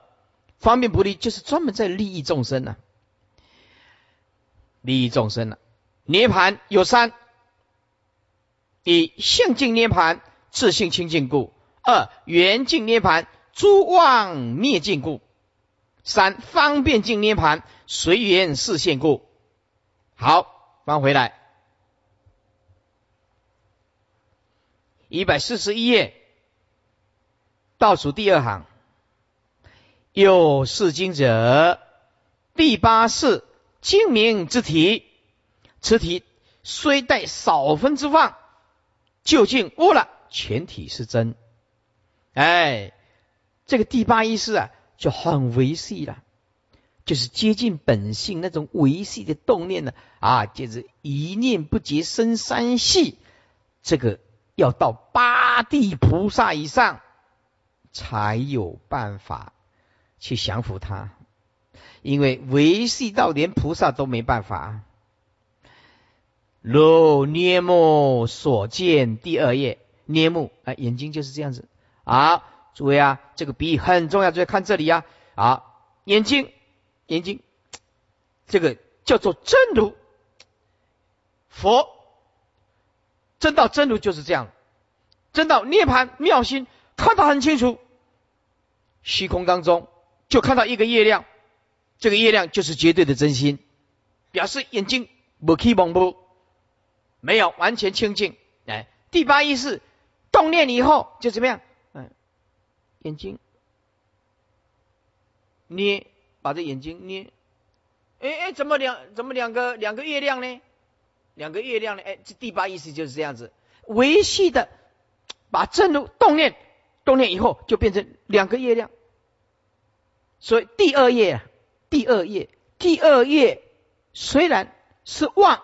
方便菩提就是专门在利益众生啊，利益众生啊。涅槃有三：一性净涅槃，自性清净故；二缘净涅槃，诸妄灭尽故；三方便净涅槃，随缘示现故。好，翻回来一百四十一页倒数第二行，有是经者，第八世精明之体，此体虽带少分之妄，究竟无了全体是真。哎，这个第八意识啊，就很微细了，就是接近本性那种维系的动念呢，啊，就是一念不结生三系，这个要到八地菩萨以上才有办法去降服它，因为维系到连菩萨都没办法。如涅目所见第二页，涅目啊，眼睛就是这样子啊，诸位啊，这个比喻很重要，注意看这里啊，啊，眼睛。眼睛，这个叫做真如佛，真到真如就是这样，真到涅槃妙心，看到很清楚，虚空当中就看到一个月亮，这个月亮就是绝对的真心，表示眼睛没起蒙不，没有完全清净。哎，第八意识动念以后就怎么样？嗯，眼睛捏。把这眼睛捏，哎哎，怎么两怎么两个两个月亮呢？两个月亮呢？哎，这第八意识就是这样子，维系的把正如动念，动念以后就变成两个月亮。所以第二页，第二页，第二页虽然是妄，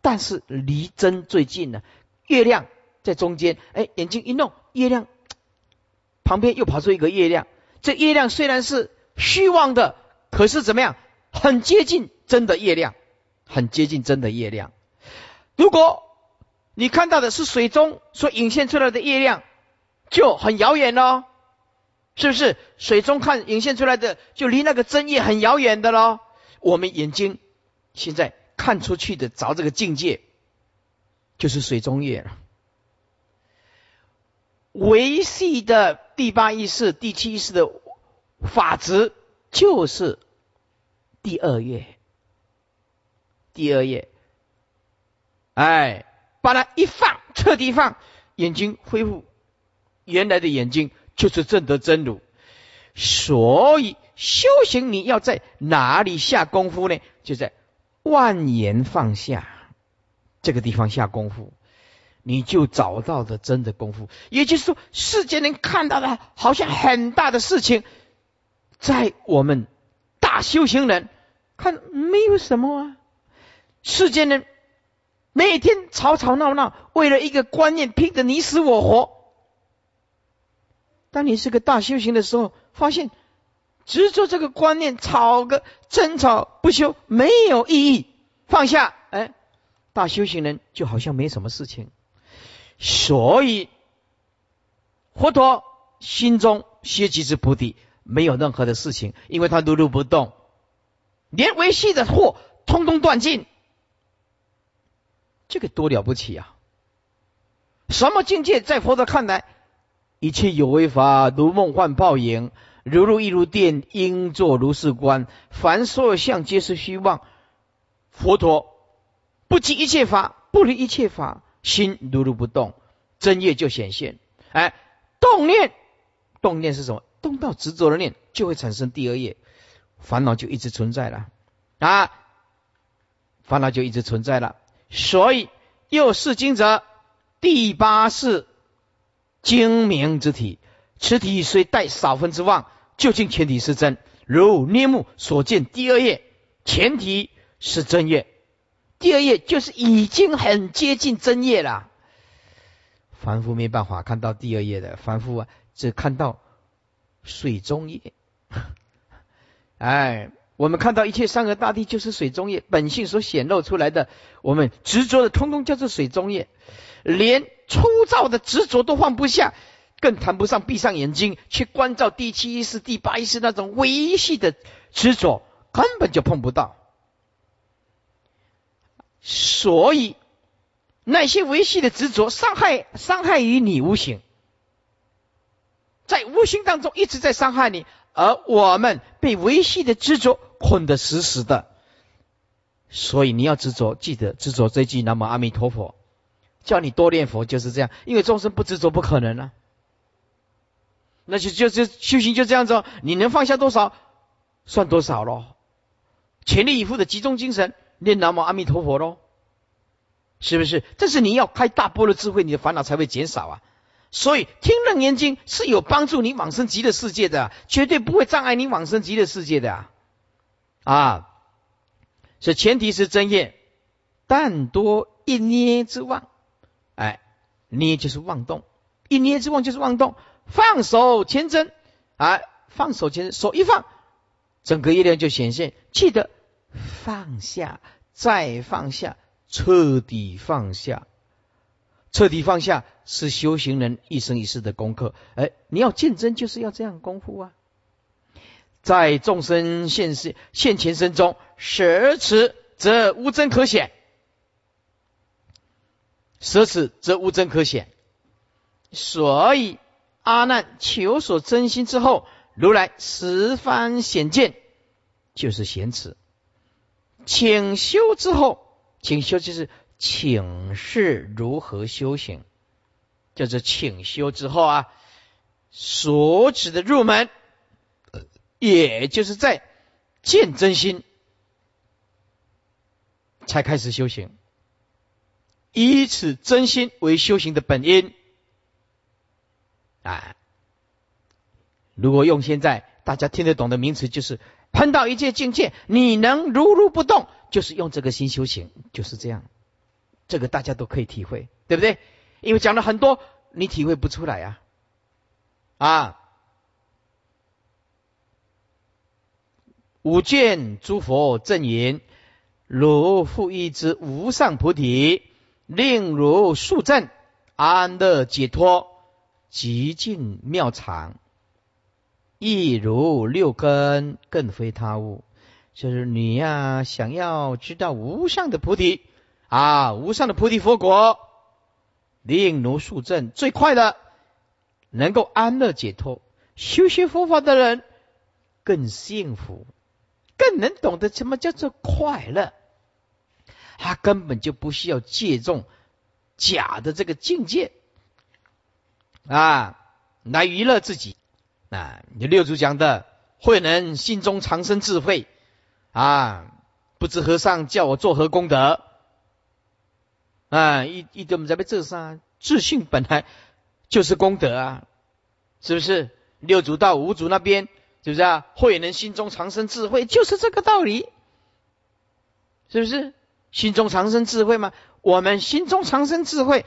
但是离真最近了。月亮在中间，哎，眼睛一弄，月亮旁边又跑出一个月亮。这月亮虽然是虚妄的，可是怎么样？很接近真的月亮，很接近真的月亮。如果你看到的是水中所引现出来的月亮，就很遥远咯，是不是？水中看引现出来的，就离那个真月很遥远的咯。我们眼睛现在看出去的着这个境界，就是水中月了。维系的第八意识、第七意识的法执，就是第二月。第二月，哎，把它一放，彻底放，眼睛恢复原来的眼睛，就是证得真如。所以修行你要在哪里下功夫呢？就在万言放下这个地方下功夫，你就找到的真的功夫。也就是说，世间人看到的好像很大的事情，在我们大修行人看没有什么啊。世间人每天吵吵闹闹，为了一个观念拼得你死我活。当你是个大修行的时候，发现执着这个观念，吵个争吵不休，没有意义。放下，哎，大修行人就好像没什么事情。所以佛陀心中歇即之菩提，没有任何的事情，因为他如如不动，连维系的祸通通断尽，这个多了不起啊！什么境界？在佛陀看来，一切有为法如梦幻泡影，如露亦如电，应作如是观。凡所有相，皆是虚妄。佛陀不即一切法，不离一切法，心如如不动，真业就显现。哎，动念，动念是什么？动到执着的念，就会产生第二业，烦恼就一直存在了啊！烦恼就一直存在了。所以又是经者，第八是精明之体，此体虽带少分之妄，究竟前提是真，如涅目所见第二业，前提是真业，第二业就是已经很接近真业了。凡夫没办法看到第二业的，凡夫啊只看到水中业。哎，我们看到一切山河大地就是水中业，本性所显露出来的，我们执着的通通叫做水中业，连粗糙的执着都放不下，更谈不上闭上眼睛去关照第七意识、第八意识那种微细的执着，根本就碰不到。所以那些微细的执着伤害伤害于你无形，在无形当中一直在伤害你，而我们被微细的执着捆得死死的。所以你要执着，记得执着这句南无阿弥陀佛，叫你多念佛就是这样，因为众生不执着不可能啊。那就就是修行就这样子哦，你能放下多少算多少咯，全力以赴的集中精神念南无阿弥陀佛咯，是不是？这是你要开大般若智慧，你的烦恼才会减少啊。所以听楞严经是有帮助你往生极乐世界的、啊，绝对不会障碍你往生极乐世界的啊！啊，所以前提是真业，但多一捏之妄，哎，捏就是妄动，一捏之妄就是妄动。放手前真啊，放手前真，手一放，整个月亮就显现。记得放下，再放下，彻底放下。彻底放下是修行人一生一世的功课。哎，你要见真就是要这样功夫啊。在众生现世现前身中，舍此则无真可显，舍此则无真可显。所以阿难求所真心之后，如来十番显见，就是显此。请修之后，请修就是请示如何修行，就是请修之后啊，所指的入门，也就是在见真心才开始修行，以此真心为修行的本因。啊，如果用现在大家听得懂的名词，就是碰到一切境界你能如如不动，就是用这个心修行，就是这样。这个大家都可以体会，对不对？因为讲了很多你体会不出来啊。啊，五卷诸佛正言，如复一之无上菩提，令如速证安乐解脱，极尽妙常，亦如六根，更非他物。就是你呀、啊，想要知道无上的菩提啊，无上的菩提佛国，令如速证，最快的能够安乐解脱。修习佛法的人更幸福，更能懂得什么叫做快乐。他根本就不需要借重假的这个境界啊，来娱乐自己啊。你六祖讲的，慧能心中常生智慧啊，不知和尚叫我做何功德啊！一一点我们在被这上自信本来就是功德啊，是不是？六祖到五祖那边，是不是啊？慧能心中常生智慧，就是这个道理，是不是？心中常生智慧嘛，我们心中常生智慧，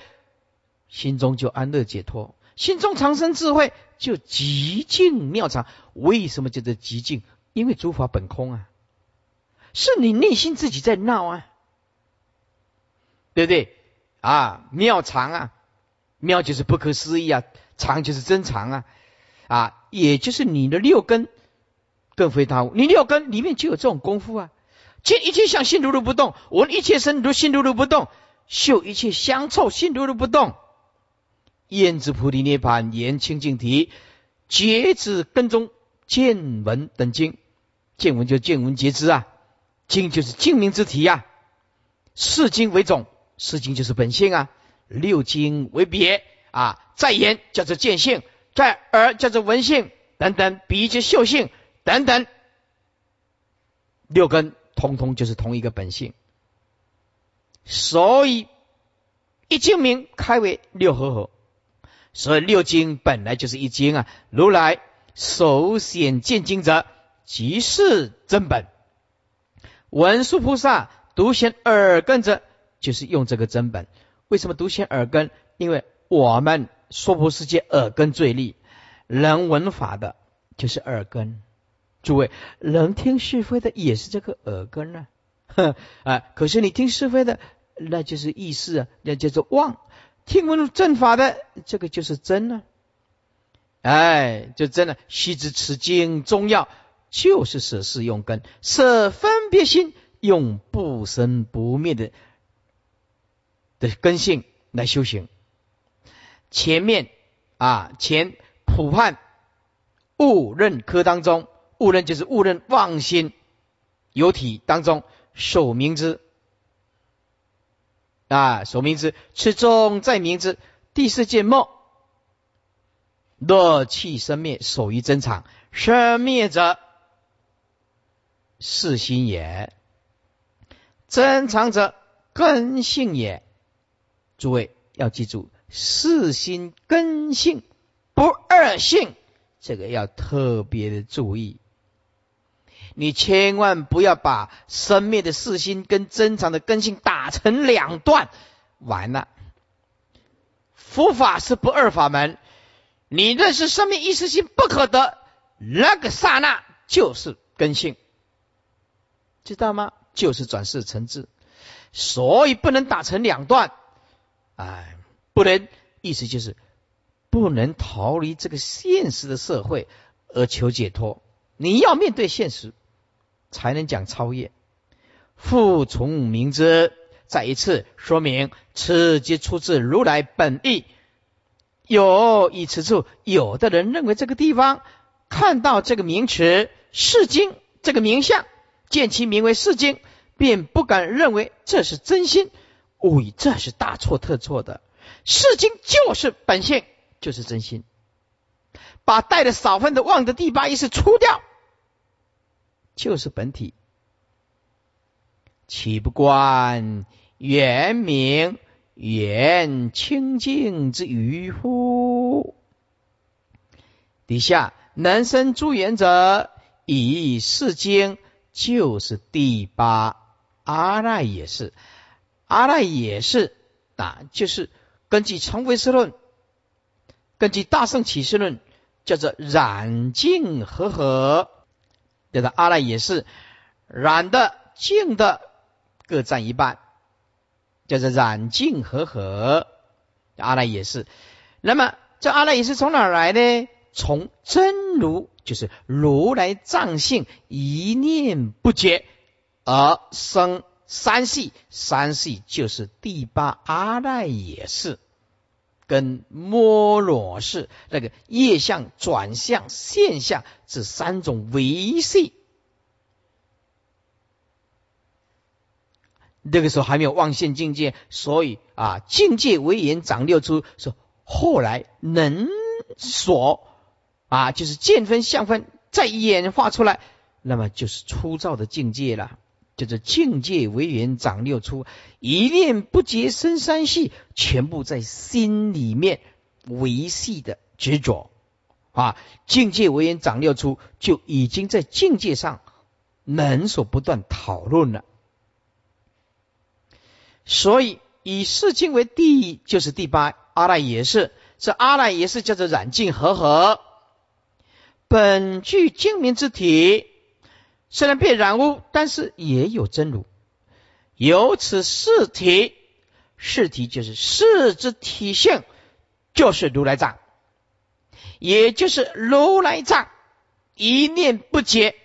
心中就安乐解脱；心中常生智慧，就极尽妙常。为什么叫做极尽？因为诸法本空啊，是你内心自己在闹啊，对不对啊？妙常啊，妙就是不可思议啊，常就是真常啊，啊，也就是你的六根更非他物，你六根里面就有这种功夫啊。见一切相心如如不动，闻一切声如心如如不动，嗅一切香臭心如如不动，焉知菩提涅槃，言清净体，觉知根中见闻等经。见闻就见闻觉知啊，经就是精明之体啊。四经为种，四经就是本性啊。六经为别啊，在眼叫做见性，在耳叫做闻性等等，鼻就嗅性等等，六根通通就是同一个本性，所以一精明开为六合合，所以六经本来就是一经啊。如来首显见经者，即是真本。文殊菩萨独显耳根者，就是用这个真本。为什么独显耳根？因为我们娑婆世界耳根最利，人闻法的就是耳根。诸位，能听是非的也是这个耳根啊，呵啊！可是你听是非的，那就是意识啊，那叫做妄；听闻正法的，这个就是真啊，哎，就真了、啊。须知此经中药，就是舍事用根，舍分别心，用不生不灭的的根性来修行。前面啊，前普判悟认科当中。悟认就是悟认妄心有体当中，守明知啊，守明知，此中在明知。第四界末，乐气生灭，守于真常。生灭者，是心也；真常者，根性也。诸位要记住，是心根性不二性，这个要特别的注意。你千万不要把生灭的四心跟真常的根性打成两段，完了。佛法是不二法门，你认识生灭一时心不可得，那个刹那就是根性，知道吗？就是转世成智，所以不能打成两段。哎，不能，意思就是不能逃离这个现实的社会而求解脱。你要面对现实，才能讲超越。复从明知，再一次说明，此皆出自如来本意。有以此处，有的人认为这个地方看到这个名词是经，这个名相，见其名为是经，便不敢认为这是真心，误以这是大错特错的。是经就是本性，就是真心。把带了少分的妄的第八意识除掉，就是本体。岂不观圆明圆清净之愚乎？底下能生诸缘者，以是经就是第八阿赖也是。阿赖也是啊，就是根据常唯识论，根据大圣起示论，叫做染净和合，叫做阿赖也是。染的净的各占一半，叫做染净和合，阿赖也是。那么这阿赖也是从哪来呢？从真如，就是如来藏性一念不绝而生三系，三系就是第八阿赖耶识跟摩罗识，那个业相、转相、现象这三种维系。那个时候还没有妄现境界，所以啊，境界唯言长六出，说后来能所啊，就是见分、相分再演化出来，那么就是粗糙的境界了。就是境界为缘长六出，一念不结生三系，全部在心里面维系的执着啊！境界为缘长六出，就已经在境界上能所不断讨论了。所以以世境为第一，就是第八阿赖耶识。这阿赖耶识叫做染净和合，本具精明之体。虽然被染污，但是也有真如。由此四体，四体就是四之体性，就是如来藏，也就是如来藏一念不结，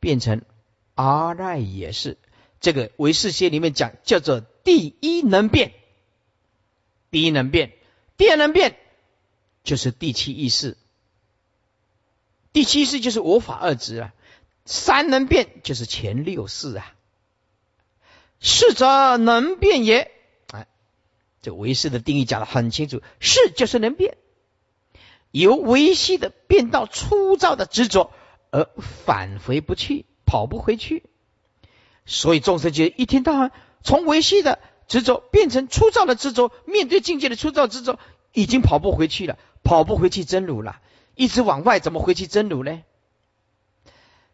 变成阿赖耶识。这个唯识学里面讲叫做第一能变，第一能变，第二能变就是第七意识，第七识就是我法二执啊。三能变就是前六识啊，是则能变也。哎，这唯识的定义讲得很清楚，是就是能变，由维系的变到粗糙的执着，而返回不去，跑不回去。所以众生觉一天到晚从维系的执着变成粗糙的执着，面对境界的粗糙执着，已经跑不回去了，跑不回去真如了，一直往外，怎么回去真如呢？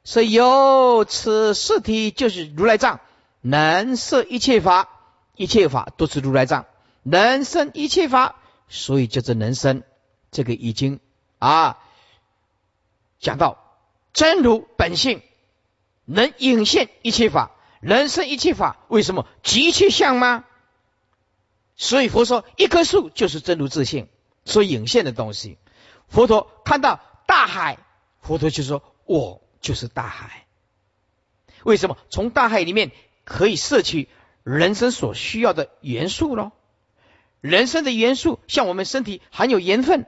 所以由此四体，就是如来藏，能摄一切法，一切法都是如来藏，能生一切法，所以叫做能生。这个已经啊讲到真如本性，能引现一切法，能生一切法。为什么？即切相吗？所以佛说一棵树就是真如自性所引现的东西。佛陀看到大海，佛陀就说我就是大海。为什么？从大海里面可以摄取人生所需要的元素咯。人生的元素像我们身体含有盐分，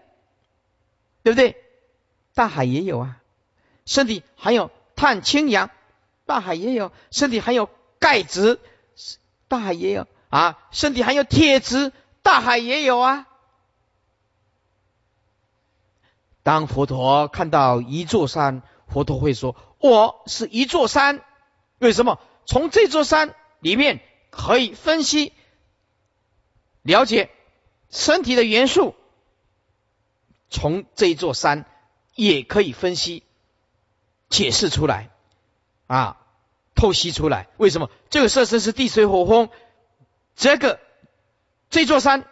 对不对？大海也有啊。身体含有碳氢氧，大海也有。身体含有钙质，大海也有啊。身体含有铁质，大海也有啊。当佛陀看到一座山，佛陀会说我是一座山。为什么？从这座山里面可以分析了解身体的元素，从这座山也可以分析解释出来啊，透析出来。为什么？这个色身是地水火风，这个这座山，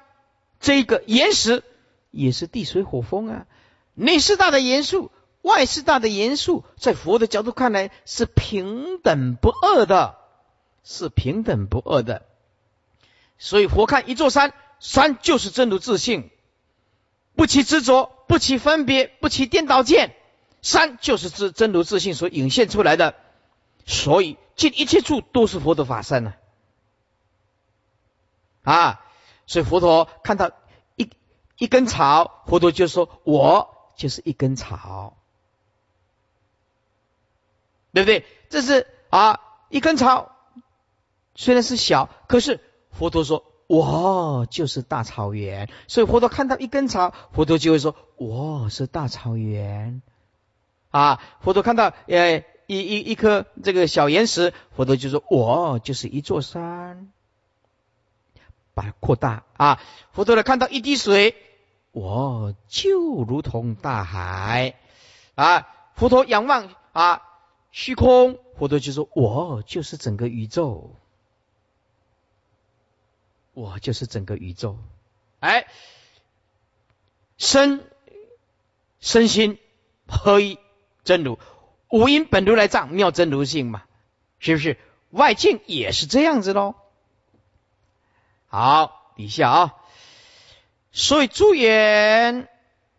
这个岩石也是地水火风啊。内四大的元素，外四大的元素，在佛的角度看来是平等不二的，是平等不二的。所以佛看一座山，山就是真如自性，不起执着，不起分别，不起颠倒见，山就是真如自性所引现出来的。所以尽一切处都是佛的法身啊！啊，所以佛陀看到一一根草，佛陀就说我就是一根草，对不对？这是啊，一根草虽然是小，可是佛陀说我就是大草原。所以佛陀看到一根草，佛陀就会说我是大草原啊。佛陀看到呃一一一颗这个小岩石，佛陀就说我就是一座山，把它扩大啊。佛陀看到一滴水，我就如同大海啊！佛陀仰望啊虚空，佛陀就说我就是整个宇宙，我就是整个宇宙。哎，身身心合一真如，五阴本如来藏妙真如性嘛，是不是？外境也是这样子咯。好，底下啊。所以诸缘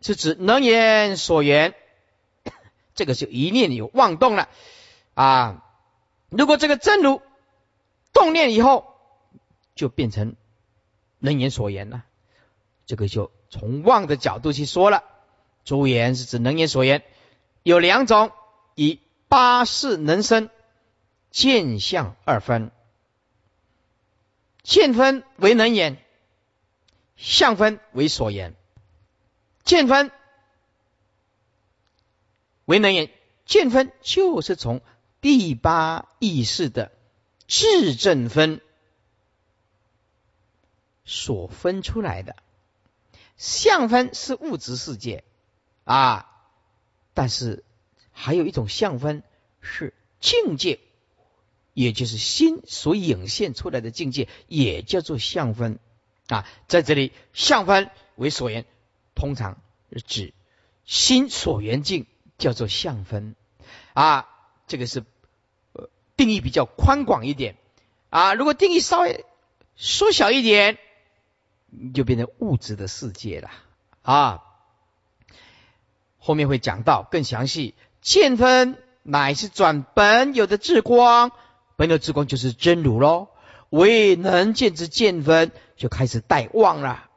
是指能言所言，这个就一念有妄动了啊。如果这个真如动念以后，就变成能言所言了，这个就从妄的角度去说了。诸言是指能言所言，有两种，以八识能生，见相二分。见分为能言，相分为所言。见分为能言，见分就是从第八意识的智正分所分出来的。相分是物质世界啊，但是还有一种相分是境界，也就是心所影现出来的境界，也叫做相分啊。在这里，相分为所缘，通常指心所缘境，叫做相分啊。这个是、呃、定义比较宽广一点啊。如果定义稍微缩小一点，就变成物质的世界了啊。后面会讲到更详细。见分乃是转本有的智光，本有智光就是真如咯，为能见之见分，就开始带妄了